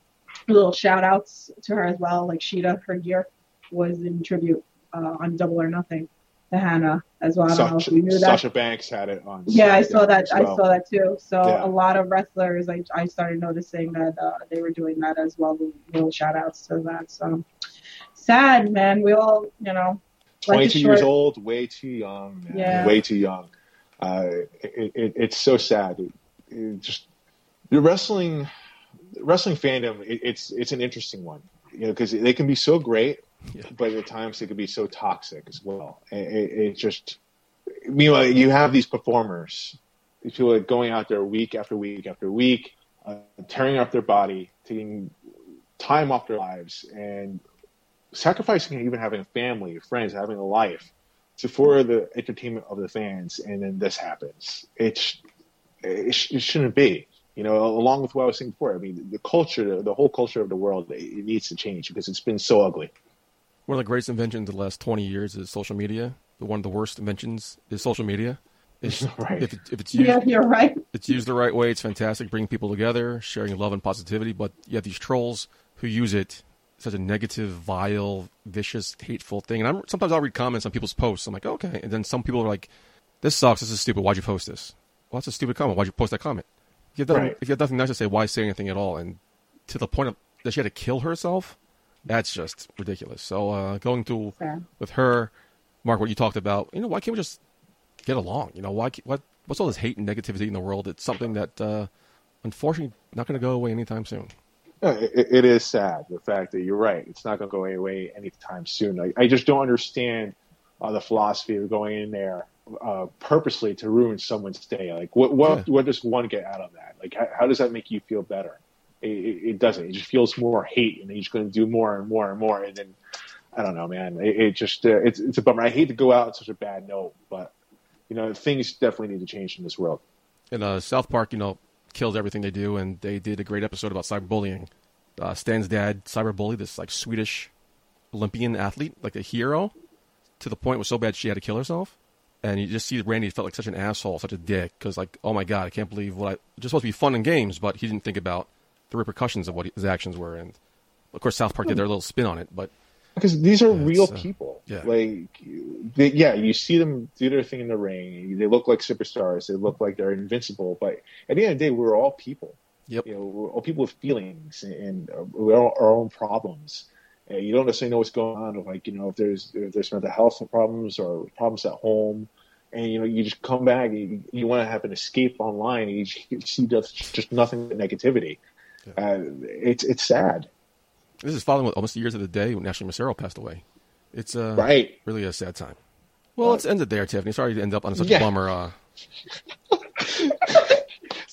little shout-outs to her as well, like Sheeta, her gear was in tribute uh, on Double or Nothing to Hannah as well. I don't know if you knew that. Sasha Banks had it on. Yeah, I saw that. I saw that too. So a lot of wrestlers, I I started noticing that uh, they were doing that as well. Little shout outs to that. So sad, man. We all, you know, twenty-two years old, way too young, man. Yeah, way too young. Uh, it, it, it's so sad. It, it just the wrestling, wrestling fandom. It, it's it's an interesting one, you know, because they can be so great. Yeah. But at times it could be so toxic as well. It, it, it just, meanwhile, you have these performers, people are going out there week after week after week, uh, tearing up their body, taking time off their lives, and sacrificing even having a family, friends, having a life, to for the entertainment of the fans. And then this happens. It it, it shouldn't be. You know, along with what I was saying before. I mean, the culture, the whole culture of the world, it, it needs to change because it's been so ugly. One of the greatest inventions of the last twenty years is social media. One of the worst inventions is social media. It's, right. if, it, if it's used, yeah, you're right. It's used the right way. It's fantastic, bringing people together, sharing love and positivity. But you have these trolls who use it such a negative, vile, vicious, hateful thing. And I'm, sometimes I'll read comments on people's posts. I'm like, okay. And then some people are like, "This sucks. This is stupid. Why'd you post this? Well, that's a stupid comment. Why'd you post that comment? If you have nothing, right. if you have nothing nice to say, why say anything at all?" And to the point of that she had to kill herself. That's just ridiculous. So uh, going through yeah. with her, Mark, what you talked about, you know, why can't we just get along? You know, why? What? What's all this hate and negativity in the world? It's something that, uh, unfortunately, not going to go away anytime soon. It, it is sad, the fact that you're right. It's not going to go away anytime soon. I, I just don't understand uh, the philosophy of going in there uh, purposely to ruin someone's day. Like, what? What, yeah. what does one get out of that? Like, how, how does that make you feel better? It, it doesn't. It just feels more hate, and he's going to do more and more and more. And then, I don't know, man. It, it just uh, it's it's a bummer. I hate to go out on such a bad note, but you know, things definitely need to change in this world. And uh, South Park, you know, kills everything they do, and they did a great episode about cyberbullying. Uh, Stan's dad cyberbullied this like Swedish Olympian athlete, like a hero, to the point it was so bad she had to kill herself. And you just see Randy felt like such an asshole, such a dick, because like, oh my god, I can't believe what I it's just supposed to be fun and games, but he didn't think about the repercussions of what his actions were. And of course South Park did their little spin on it, but because these are yeah, real uh, people yeah. like they, yeah you see them do their thing in the ring, they look like superstars, they look like they're invincible, but at the end of the day we're all people. Yep. You know, we're all people with feelings and, and we are our own problems, and you don't necessarily know what's going on, like, you know, if there's if there's mental health problems or problems at home. And, you know, you just come back and you, you want to have an escape online, and you, just, you see just, just nothing but negativity. Yeah. Uh, it's it's sad. This is following almost the years of the day when Ashley Massaro passed away. It's uh, right. really a sad time. Well, uh, let's end it there, Tiffany. Sorry to end up on such yeah. a bummer. Uh...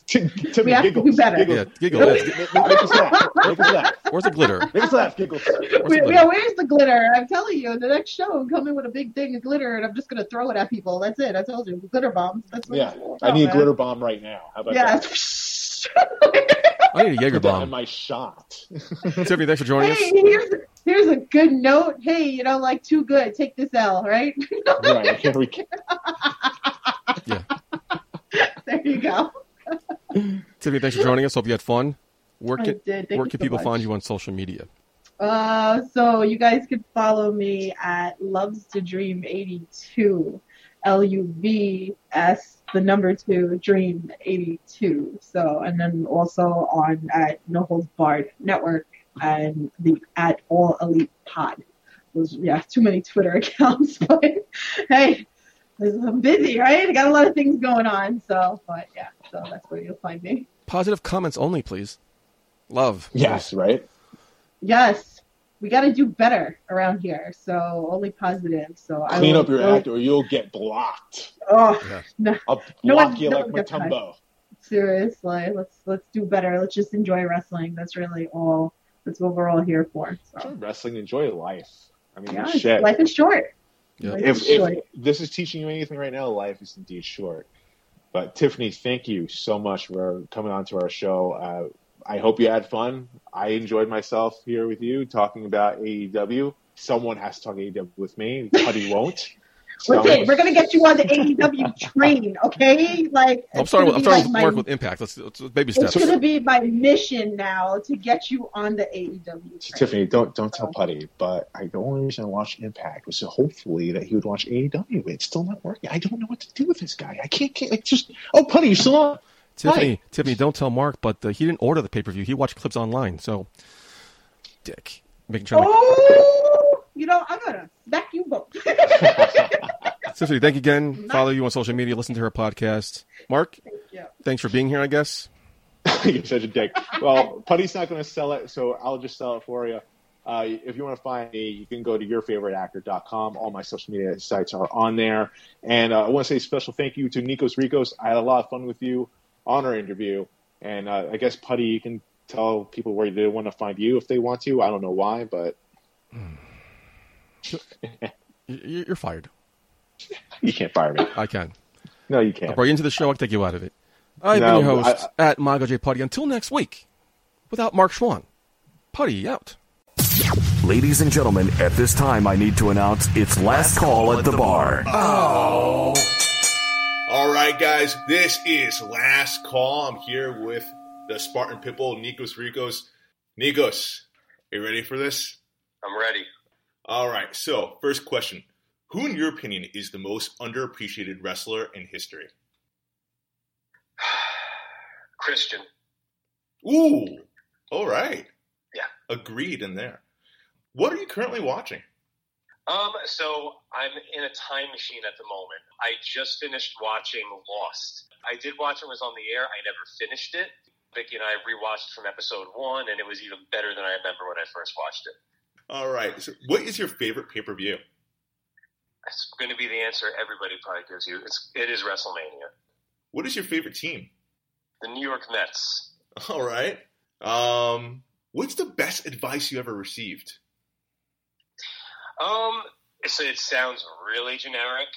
to, to me, giggles. To better. Giggles. Yeah, giggles. make, make us laugh. Make us laugh. Where's the glitter? Make us laugh, giggles. Where's we, the glitter? Yeah, where's the glitter? I'm telling you, the next show, I'm coming with a big thing of glitter, and I'm just going to throw it at people. That's it. I told you. Glitter bombs. That's what yeah. I need about, a glitter man. Bomb right now. How about yeah. that? I need a Jaeger bomb. And my shot. Tiffany, thanks for joining hey, us. Here's, here's a good note. Hey, you know, like, too good. Take this L, right? Right. Here we go. Yeah. There you go. Tiffany, thanks for joining us. Hope you had fun. Where can, where can so people much. find you on social media? Uh, so you guys can follow me at Loves to Dream eighty-two. L U V S the number two Dream eighty-two. So, and then also on at No Holds Barred Network and the at All Elite Pod. Those, yeah, too many Twitter accounts, but hey, I'm busy, right? I got a lot of things going on, so but yeah, so that's where you'll find me. Positive comments only, please. Love. Yes, right. Yes. We got to do better around here, so only positive. So clean I up your go. act, or you'll get blocked. Oh, yeah. no, I'll block no you like Matumbo. Seriously, let's let's do better. Let's just enjoy wrestling. That's really all. That's what we're all here for. So. Enjoy wrestling, enjoy life. I mean, yeah, shit. Life is short. Yeah. Life if, is short. If this is teaching you anything right now, life is indeed short. But Tiffany, thank you so much for coming on to our show. Uh, I hope you had fun. I enjoyed myself here with you talking about A E W. Someone has to talk A E W with me. Putty won't. Listen, so. We're gonna get you on the A E W train, okay? Like I'm starting. With, I'm starting like to work my, with Impact. Let's, let's baby steps. It's gonna be my mission now to get you on the A E W train. Tiffany, don't don't tell Putty, but I, the only reason I watched Impact was to hopefully that he would watch A E W. It's still not working. I don't know what to do with this guy. I can't. can't like just oh, Putty, you're still on. Tiffany, Hi. Tiffany, don't tell Mark, but uh, he didn't order the pay-per-view. He watched clips online, so dick. Making sure. Oh, make... you know, I'm gonna smack you both. Tiffany, thank you again. Follow you on social media. Listen to her podcast. Mark, thank thanks for being here. I guess you're such a dick. Well, Putty's not gonna sell it, so I'll just sell it for you. Uh, if you want to find me, you can go to your favorite actor dot com. All my social media sites are on there. And uh, I want to say a special thank you to Nikos Rikos. I had a lot of fun with you on our interview, and uh, I guess Putty, you can tell people where they want to find you if they want to. I don't know why, but you're fired. You can't fire me. I can. No, you can't. I brought you into the show. I can take you out of it. I've no, been your host I, I... at Michael J. Putty. Until next week, without Mark Schwan, Putty out. Ladies and gentlemen, at this time, I need to announce it's last call at the bar. Oh. All right, guys, this is Last Call. I'm here with the Spartan Pitbull, Nikos Rikos. Nikos, are you ready for this? I'm ready. All right, so first question. Who, in your opinion, is the most underappreciated wrestler in history? Christian. Ooh, all right. Yeah. Agreed in there. What are you currently watching? Um, so I'm in a time machine at the moment. I just finished watching Lost. I did watch it, it was on the air. I never finished it. Vicky and I rewatched from episode one, and it was even better than I remember when I first watched it. All right. So what is your favorite pay-per-view? That's going to be the answer everybody probably gives you. It's, it is WrestleMania. What is your favorite team? The New York Mets. All right. Um, what's the best advice you ever received? Um, so it sounds really generic,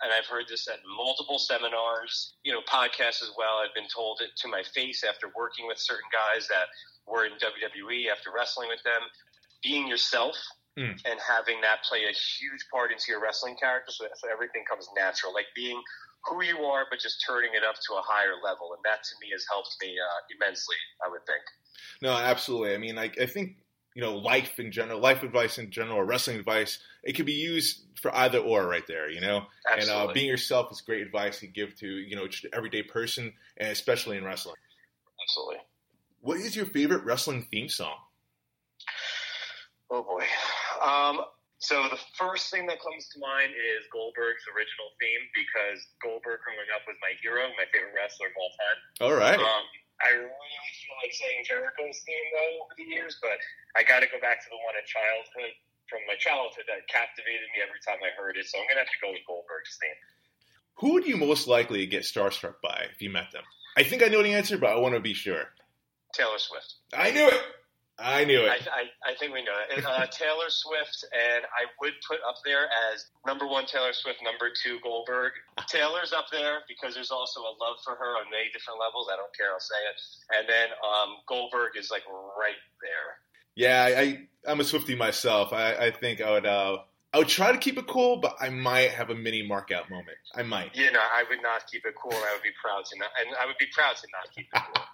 and I've heard this at multiple seminars, you know, podcasts as well. I've been told it to my face after working with certain guys that were in W W E after wrestling with them. Being yourself mm. and having that play a huge part into your wrestling character, so, that, so everything comes natural. Like being who you are, but just turning it up to a higher level, and that to me has helped me uh, immensely, I would think. No, absolutely. I mean, I, I think... you know, life in general, life advice in general, or wrestling advice, it could be used for either or right there, you know? Absolutely. And uh, being yourself is great advice to give to, you know, just everyday person, and especially in wrestling. Absolutely. What is your favorite wrestling theme song? Oh, boy. Um, so the first thing that comes to mind is Goldberg's original theme, because Goldberg growing up was my hero, my favorite wrestler of all time. All right. Um, I really feel like saying Jericho's theme, though, over the years, but I got to go back to the one in childhood, from my childhood, that captivated me every time I heard it, so I'm going to have to go with Goldberg's theme. Who would you most likely get starstruck by if you met them? I think I know the answer, but I want to be sure. Taylor Swift. I knew it. I knew it. I, I, I think we know it. Uh, Taylor Swift, and I would put up there as number one Taylor Swift, number two Goldberg. Taylor's up there because there's also a love for her on many different levels. I don't care. I'll say it. And then um, Goldberg is like right there. Yeah, I, I'm a Swiftie myself. I, I think I would uh, I would try to keep it cool, but I might have a mini mark-out moment. I might. You know, I would not keep it cool. I would be proud to not, and I would be proud to not keep it cool.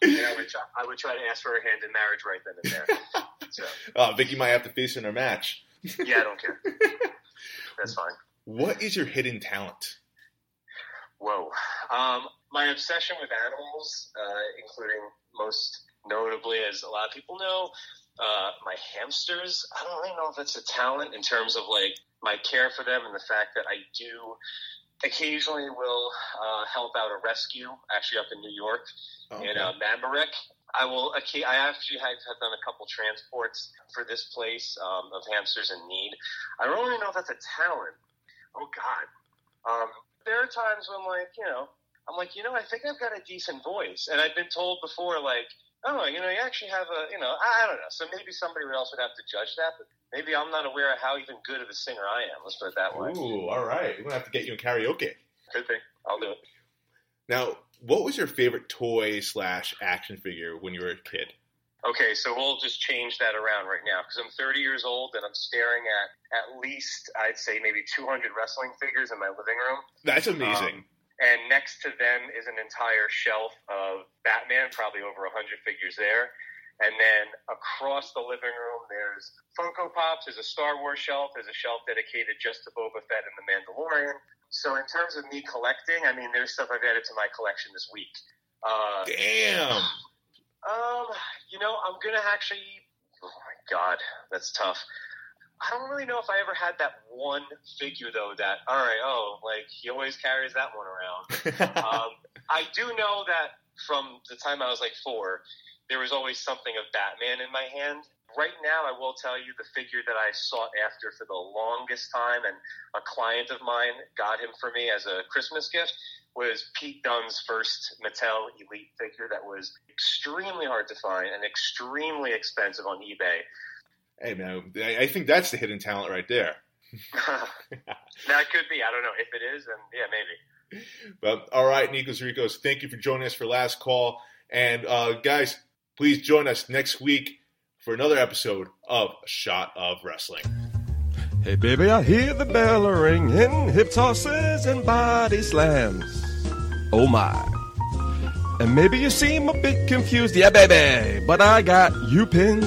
And I would, try, I would try to ask for her hand in marriage right then and there. So. Oh, Vicky might have to face her in her match. Yeah, I don't care. That's fine. What is your hidden talent? Whoa. Um, my obsession with animals, uh, including most notably, as a lot of people know, uh, my hamsters. I don't really know if it's a talent in terms of like my care for them and the fact that I do occasionally will uh, help out a rescue, actually up in New York, okay. in uh, Mamaroneck. I will. Okay, I actually have, have done a couple transports for this place um, of hamsters in need. I don't really know if that's a talent. Oh God, um, there are times when, like, you know, I'm like, you know, I think I've got a decent voice, and I've been told before, like, oh, you know, you actually have a, you know, I, I don't know. So maybe somebody else would have to judge that, but maybe I'm not aware of how even good of a singer I am. Let's put it that way. Ooh, all right. We're going to have to get you in karaoke. Good thing. I'll do it. Now, what was your favorite toy slash action figure when you were a kid? Okay, so we'll just change that around right now because I'm thirty years old and I'm staring at at least, I'd say, maybe two hundred wrestling figures in my living room. That's amazing. Um, And next to them is an entire shelf of Batman, probably over one hundred figures there. And then across the living room, there's Funko Pops, there's a Star Wars shelf, there's a shelf dedicated just to Boba Fett and The Mandalorian. So in terms of me collecting, I mean, there's stuff I've added to my collection this week. Uh, Damn! Um, you know, I'm going to actually... Oh, my God, that's tough. I don't really know if I ever had that one figure, though, that, all right, oh, like, he always carries that one around. um, I do know that from the time I was, like, four, there was always something of Batman in my hand. Right now, I will tell you the figure that I sought after for the longest time, and a client of mine got him for me as a Christmas gift, was Pete Dunne's first Mattel Elite figure that was extremely hard to find and extremely expensive on eBay. Hey, man, I think that's the hidden talent right there. That could be. I don't know. If it is, then yeah, maybe. But all right, Nikos Rikos, thank you for joining us for Last Call. And uh, guys, please join us next week for another episode of Shot of Wrestling. Hey, baby, I hear the bell ringing, hip tosses and body slams. Oh, my. And maybe you seem a bit confused. Yeah, baby, but I got you pinned.